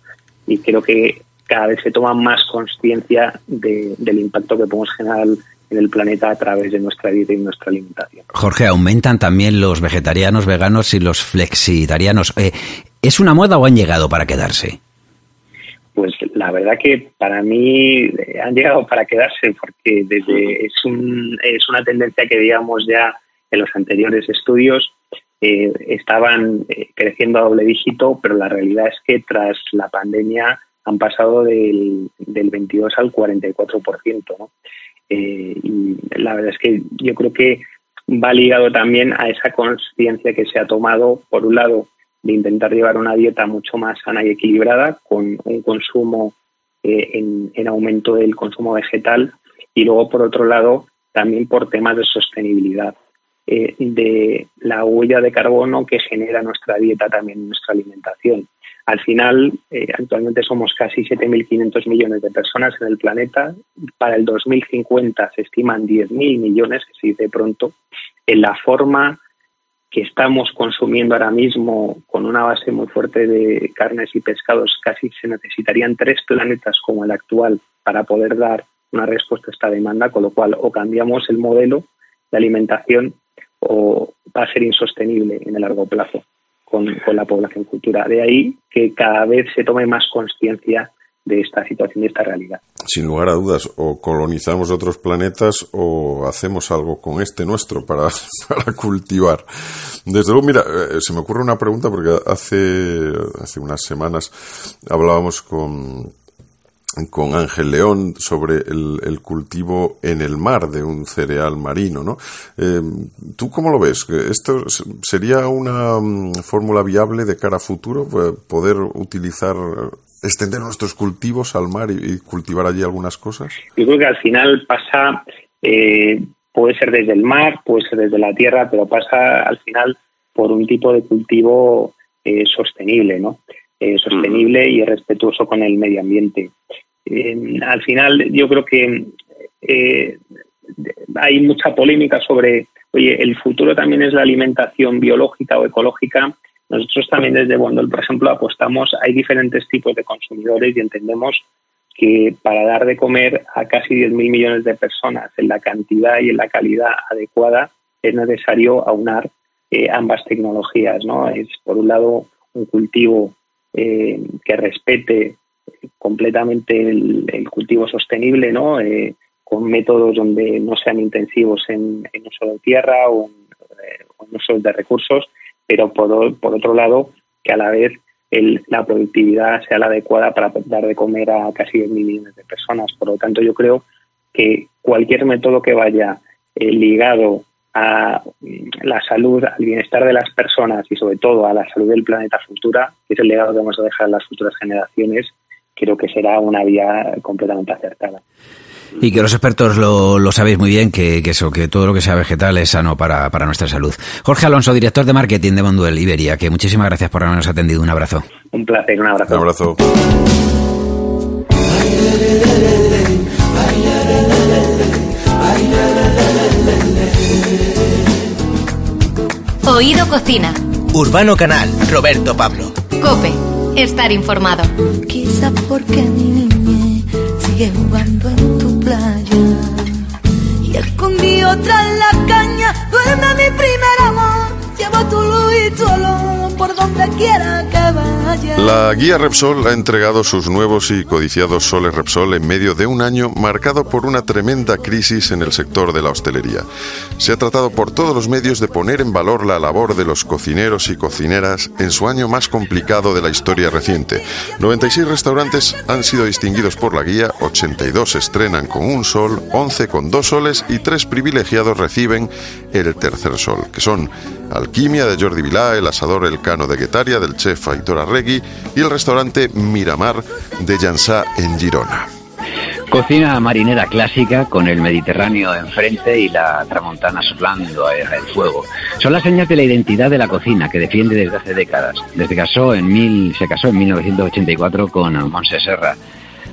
y creo que cada vez se toma más conciencia del impacto que podemos generar en el planeta a través de nuestra dieta y nuestra alimentación. Jorge, aumentan también los vegetarianos, veganos y los flexitarianos. ¿Es una moda o han llegado para quedarse? Pues la verdad que para mí han llegado para quedarse, porque es una tendencia que, digamos, ya en los anteriores estudios estaban creciendo a doble dígito, pero la realidad es que tras la pandemia han pasado del 22 al 44%, ¿no? Y la verdad es que yo creo que va ligado también a esa conciencia que se ha tomado, por un lado, de intentar llevar una dieta mucho más sana y equilibrada, con un consumo en aumento del consumo vegetal, y luego, por otro lado, también por temas de sostenibilidad, de la huella de carbono que genera nuestra dieta, también nuestra alimentación. Al final, actualmente somos casi 7.500 millones de personas en el planeta. Para el 2050 se estiman 10.000 millones, que se dice pronto. En la forma que estamos consumiendo ahora mismo, con una base muy fuerte de carnes y pescados, casi se necesitarían 3 planetas como el actual para poder dar una respuesta a esta demanda, con lo cual o cambiamos el modelo de alimentación o va a ser insostenible en el largo plazo con la población futura. De ahí que cada vez se tome más conciencia de esta situación, de esta realidad. Sin lugar a dudas, o colonizamos otros planetas o hacemos algo con este nuestro para cultivar. Desde luego, mira, se me ocurre una pregunta, porque hace unas semanas hablábamos con Ángel León sobre el cultivo en el mar de un cereal marino, ¿no? ¿Tú cómo lo ves? ¿Esto sería una fórmula viable de cara a futuro, poder extender nuestros cultivos al mar y cultivar allí algunas cosas? Yo creo que al final pasa, puede ser desde el mar, puede ser desde la tierra, pero pasa al final por un tipo de cultivo sostenible, ¿no? Sostenible y respetuoso con el medio ambiente. Al final yo creo que hay mucha polémica sobre, oye, el futuro también es la alimentación biológica o ecológica. Nosotros también desde Bonduelle, por ejemplo, apostamos, hay diferentes tipos de consumidores, y entendemos que para dar de comer a casi 10.000 millones de personas en la cantidad y en la calidad adecuada es necesario aunar ambas tecnologías, ¿no? Es, por un lado, un cultivo que respete completamente el cultivo sostenible, ¿no? Con métodos donde no sean intensivos en uso de tierra o en uso de recursos, pero por otro lado, que a la vez la productividad sea la adecuada para dar de comer a casi 10.000 millones de personas. Por lo tanto, yo creo que cualquier método que vaya ligado a la salud, al bienestar de las personas y sobre todo a la salud del planeta futura, que es el legado que vamos a dejar a las futuras generaciones, creo que será una vía completamente acertada. Y que los expertos lo sabéis muy bien, que eso, que todo lo que sea vegetal es sano para nuestra salud. Jorge Alonso, director de marketing de Bonduelle Iberia, que muchísimas gracias por habernos atendido. Un abrazo. Un placer, un abrazo. Un abrazo. Oído Cocina. Urbano Canal, Roberto Pablo. COPE. Estar informado. Quizá porque mi niñez sigue jugando en tu playa y escondido tras la caña duerme mi primer amor. Llevo tu luz y tu olor por donde quiera que vaya. La guía Repsol ha entregado sus nuevos y codiciados soles Repsol en medio de un año marcado por una tremenda crisis en el sector de la hostelería. Se ha tratado por todos los medios de poner en valor la labor de los cocineros y cocineras en su año más complicado de la historia reciente. 96 restaurantes han sido distinguidos por la guía, 82 estrenan con un sol, 11 con 2 soles y 3 privilegiados reciben el tercer sol, que son Alquimia de Jordi Vilá, El Asador El Cano de Getaria, del chef Aitor Arregui, y el restaurante Miramar de Llançà en Girona. Cocina marinera clásica con el Mediterráneo enfrente y la tramontana soplando el fuego. Son las señas de la identidad de la cocina que defiende desde hace décadas. Se casó en 1984 con Montse Serra.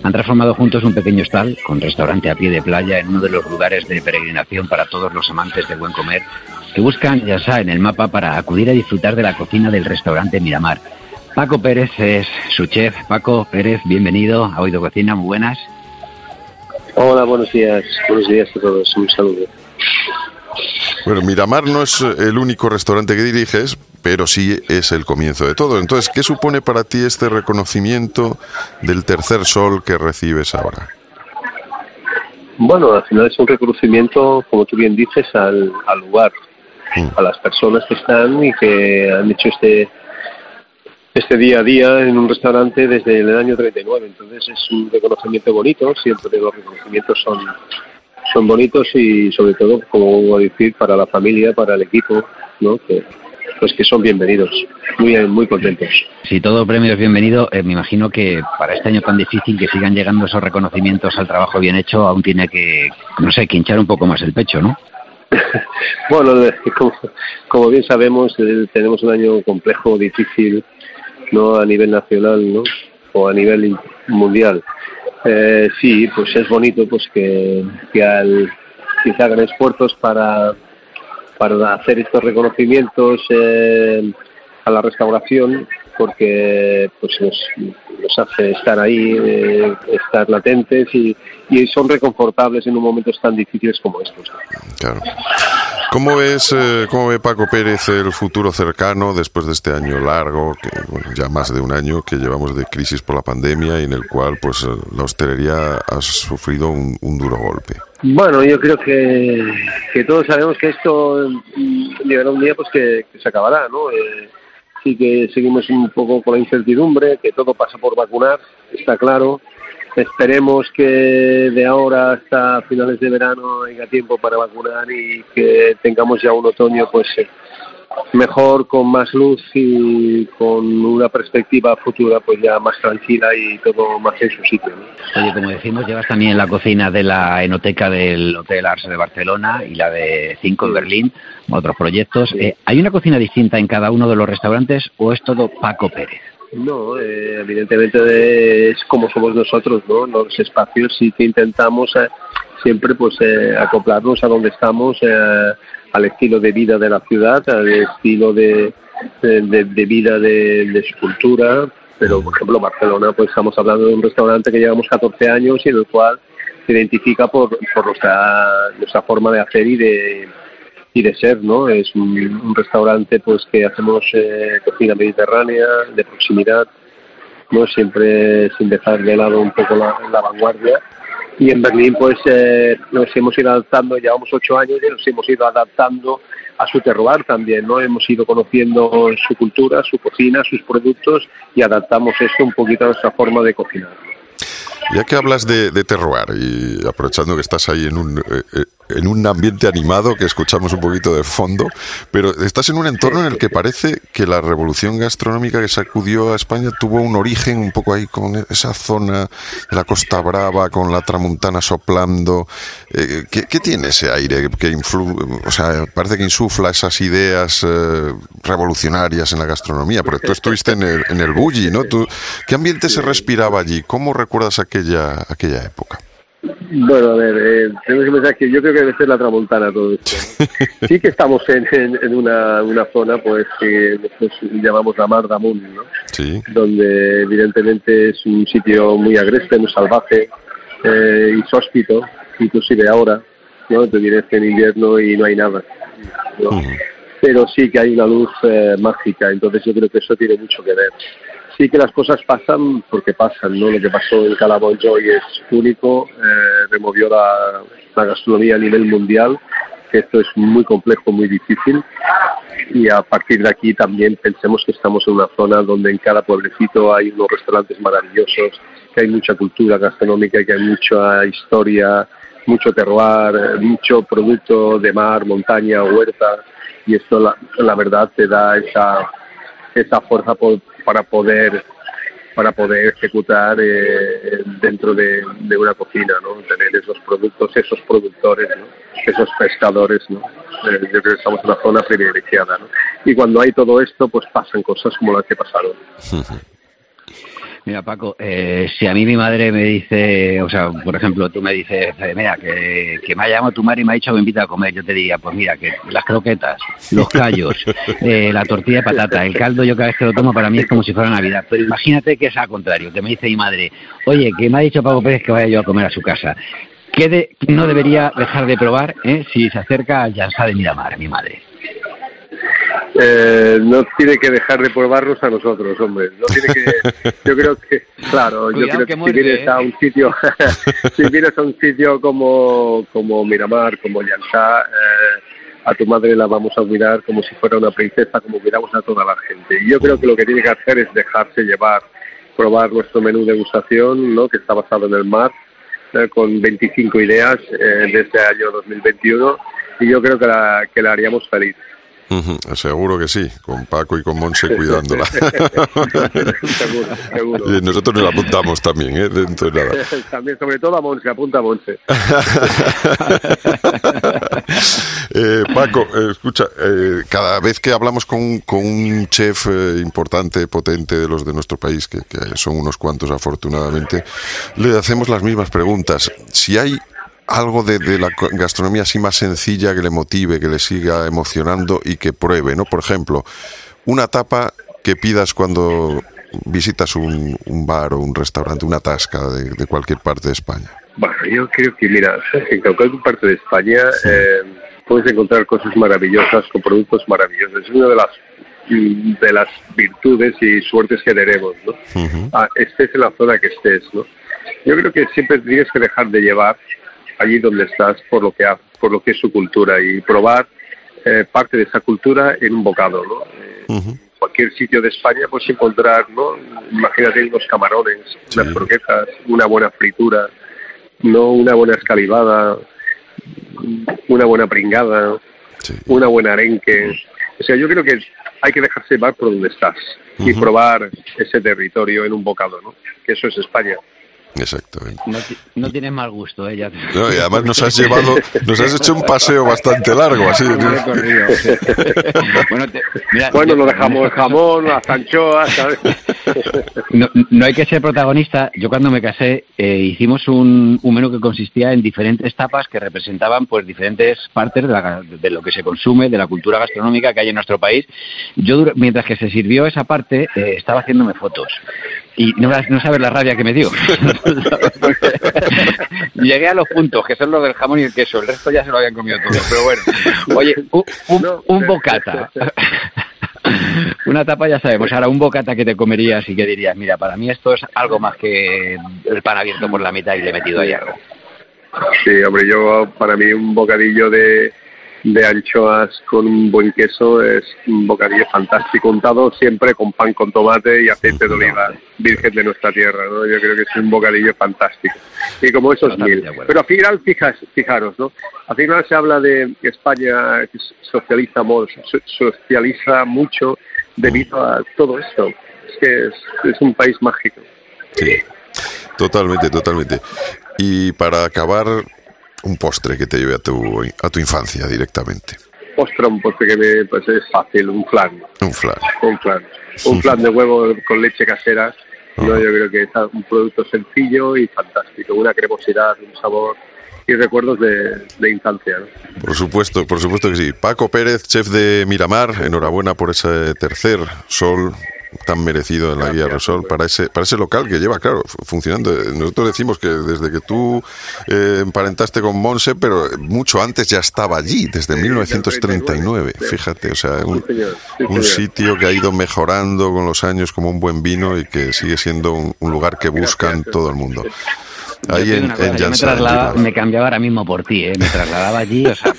Han transformado juntos un pequeño hostal con restaurante a pie de playa en uno de los lugares de peregrinación para todos los amantes del buen comer que buscan Llançà en el mapa para acudir a disfrutar de la cocina del restaurante Miramar. Paco Pérez es su chef. Paco Pérez, bienvenido a Oído Cocina, muy buenas. Hola, buenos días a todos, un saludo. Bueno, Miramar no es el único restaurante que diriges, pero sí es el comienzo de todo. Entonces, ¿qué supone para ti este reconocimiento del tercer sol que recibes ahora? Bueno, al final es un reconocimiento, como tú bien dices, al lugar, a las personas que están y que han hecho este día a día en un restaurante desde el año 39, entonces es un reconocimiento bonito, siempre los reconocimientos son bonitos y sobre todo, como voy a decir, para la familia, para el equipo, ¿no? que son bienvenidos, muy, muy contentos. Si todo premio es bienvenido, me imagino que para este año tan difícil que sigan llegando esos reconocimientos al trabajo bien hecho, aún tiene que, no sé, que hinchar un poco más el pecho, ¿no? Bueno, como bien sabemos, tenemos un año complejo, difícil, no a nivel nacional, ¿no? O a nivel mundial. Sí, pues es bonito pues que hagan esfuerzos para hacer estos reconocimientos a la restauración, porque pues nos hace estar ahí, estar latentes y son reconfortables en momentos tan difíciles como estos. Claro. ¿Cómo ve Paco Pérez el futuro cercano después de este año largo, que bueno, ya más de un año que llevamos de crisis por la pandemia y en el cual pues la hostelería ha sufrido un duro golpe? Bueno, yo creo que todos sabemos que esto llegará un día pues que se acabará, ¿no? Y que seguimos un poco con la incertidumbre, que todo pasa por vacunar, está claro. Esperemos que de ahora hasta finales de verano haya tiempo para vacunar y que tengamos ya un otoño pues mejor, con más luz y con una perspectiva futura pues ya más tranquila y todo más en su sitio, ¿no? Oye, como decimos, llevas también la cocina de la Enoteca del Hotel Ars de Barcelona y la de Cinco en Berlín, otros proyectos. Sí. ¿Hay una cocina distinta en cada uno de los restaurantes o es todo Paco Pérez? No, evidentemente es como somos nosotros, ¿no? Los espacios sí que intentamos siempre pues acoplarnos a donde estamos, al estilo de vida de la ciudad, al estilo de vida de su cultura. Pero, por ejemplo, Barcelona, pues estamos hablando de un restaurante que llevamos 14 años y en el cual se identifica por nuestra forma de hacer y de ser, ¿no? Es un restaurante pues que hacemos cocina mediterránea, de proximidad, ¿no? Siempre sin dejar de lado un poco la vanguardia. Y en Berlín pues nos hemos ido adaptando, llevamos 8 años y nos hemos ido adaptando a su terroir también, ¿no? Hemos ido conociendo su cultura, su cocina, sus productos y adaptamos esto un poquito a nuestra forma de cocinar. Ya que hablas de terroir y aprovechando que estás ahí en un ambiente animado que escuchamos un poquito de fondo, pero estás en un entorno en el que parece que la revolución gastronómica que sacudió a España tuvo un origen un poco ahí con esa zona de la Costa Brava, con la tramontana soplando. ¿Qué tiene ese aire que parece que insufla esas ideas revolucionarias en la gastronomía? Porque tú estuviste en el Bulli, ¿no? ¿Qué ambiente se respiraba allí? ¿Cómo recuerdas aquella época? Bueno, a ver, tenemos que pensar que yo creo que debe ser la tramontana todo esto, ¿no? Sí que estamos en una zona pues que nosotros llamamos la Mar d'Amunt, ¿no? Sí. Donde evidentemente es un sitio muy agreste, muy salvaje, insóspito, inclusive ahora, ¿no? Te diré que en invierno y no hay nada, ¿no? Uh-huh. Pero sí que hay una luz mágica, entonces yo creo que eso tiene mucho que ver. Sí que las cosas pasan porque pasan, ¿no? Lo que pasó en Calabonjo es único, removió la gastronomía a nivel mundial, que esto es muy complejo, muy difícil, y a partir de aquí también pensemos que estamos en una zona donde en cada pueblecito hay unos restaurantes maravillosos, que hay mucha cultura gastronómica, que hay mucha historia, mucho terroir, mucho producto de mar, montaña, huerta. y eso la verdad te da esa fuerza para poder ejecutar dentro de una cocina, ¿no? Tener esos productos, esos productores, ¿no? Esos pescadores, ¿no? Yo creo que estamos en una zona privilegiada, ¿no? Y cuando hay todo esto, pues pasan cosas como las que pasaron. Mira, Paco, si a mí mi madre me dice, o sea, por ejemplo, tú me dices, mira, que me ha llamado tu madre y me ha dicho, me invita a comer, yo te diría, pues mira, que las croquetas, los callos, la tortilla de patata, el caldo, yo cada vez que lo tomo para mí es como si fuera Navidad. Pero imagínate que es al contrario, que me dice mi madre, oye, que me ha dicho Paco Pérez que vaya yo a comer a su casa. ¿Qué no debería dejar de probar si se acerca al Llançà de Miramar, mi madre? No tiene que dejar de probarlos a nosotros, hombre. No tiene que, yo creo que, claro, cuidado, yo creo que muerde, si vienes a un sitio, si vienes a un sitio como Miramar, como Llançà, a tu madre la vamos a mirar como si fuera una princesa, como miramos a toda la gente. Y yo creo que lo que tiene que hacer es dejarse llevar, probar nuestro menú de degustación, ¿no? Que está basado en el mar, con 25 ideas de este año 2021, y yo creo que la haríamos feliz. Seguro que sí, con Paco y con Montse cuidándola. Seguro. Nosotros nos apuntamos también, dentro de nada. También, sobre todo a Montse, apunta a Montse. Paco, escucha, cada vez que hablamos con un chef importante, potente de los de nuestro país, que son unos cuantos afortunadamente, le hacemos las mismas preguntas. Si hay algo de la gastronomía así más sencilla que le motive, que le siga emocionando y que pruebe, ¿no? Por ejemplo, una tapa que pidas cuando visitas un bar o un restaurante, una tasca de cualquier parte de España. Bueno, yo creo que, mira, en cualquier parte de España puedes encontrar cosas maravillosas con productos maravillosos. Es una de las virtudes y suertes que tenemos, ¿no? Estés en la zona que estés, ¿no? Yo creo que siempre tienes que dejar de llevar allí donde estás por lo que es su cultura y probar parte de esa cultura en un bocado, ¿no? Cualquier sitio de España puedes encontrar, ¿no? Imagínate unos camarones, sí, unas croquetas, una buena fritura, no, una buena escalivada, una buena pringada, sí, una buena arenque. O sea, yo creo que hay que dejarse llevar por donde estás y probar ese territorio en un bocado, ¿no? Que eso es España. Exactamente. No tienes mal gusto, ¿eh? No, y además nos has hecho un paseo bastante largo, así. Bueno, lo dejamos el jamón, las anchoas, ¿sabes? No hay que ser protagonista. Yo cuando me casé hicimos un menú que consistía en diferentes tapas que representaban pues diferentes partes de lo que se consume, de la cultura gastronómica que hay en nuestro país. Yo, mientras que se sirvió esa parte, estaba haciéndome fotos. Y no sabes la rabia que me dio. Llegué a los puntos, que son los del jamón y el queso. El resto ya se lo habían comido todo. Pero bueno, oye, un bocata. Una tapa ya sabemos. Ahora, un bocata que te comerías y que dirías, mira, para mí esto es algo más que el pan abierto por la mitad y le he metido ahí algo. Sí, hombre, para mí un bocadillo de anchoas con un buen queso es un bocadillo fantástico, untado siempre con pan con tomate y aceite de oliva, virgen de nuestra tierra, ¿no? Yo creo que es un bocadillo fantástico. Y como eso es mil. Pero al final, fijaros, ¿no? Al final se habla de España que socializa mucho debido a todo esto. Es que es un país mágico. Sí, totalmente. Y para acabar, un postre que te lleve a tu infancia directamente. Un postre que me pues es fácil, un flan de huevo con leche casera. ¿No? Yo creo que es un producto sencillo y fantástico, una cremosidad, un sabor y recuerdos de infancia, ¿no? Por supuesto que sí. Paco Pérez, chef de Miramar, enhorabuena por ese tercer sol tan merecido en la guía Repsol para ese local que lleva, claro, funcionando. Nosotros decimos que desde que tú emparentaste con Montse, pero mucho antes ya estaba allí, desde 1939, fíjate, o sea, un sitio que ha ido mejorando con los años como un buen vino y que sigue siendo un lugar que buscan todo el mundo. Ahí en Llançà. Me cambiaba ahora mismo por ti, me trasladaba allí, o sea,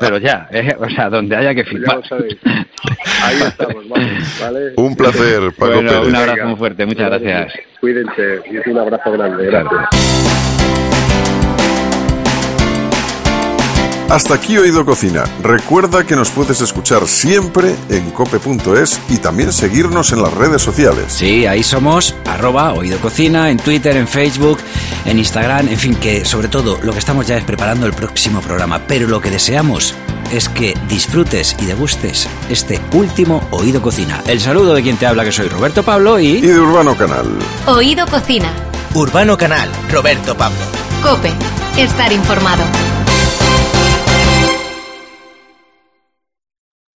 pero ya, o sea, donde haya que firmar. Ahí estamos, ¿vale? Un placer, Paco Pérez. Un abrazo muy fuerte, muchas gracias. Cuídense, y un abrazo grande, gracias. Hasta aquí Oído Cocina. Recuerda que nos puedes escuchar siempre en cope.es y también seguirnos en las redes sociales. Sí, ahí somos, @Oído Cocina, en Twitter, en Facebook, en Instagram, en fin, que sobre todo lo que estamos ya es preparando el próximo programa. Pero lo que deseamos es que disfrutes y degustes este último Oído Cocina. El saludo de quien te habla, que soy Roberto Pablo y de Urbano Canal. Oído Cocina. Urbano Canal, Roberto Pablo. Cope, estar informado.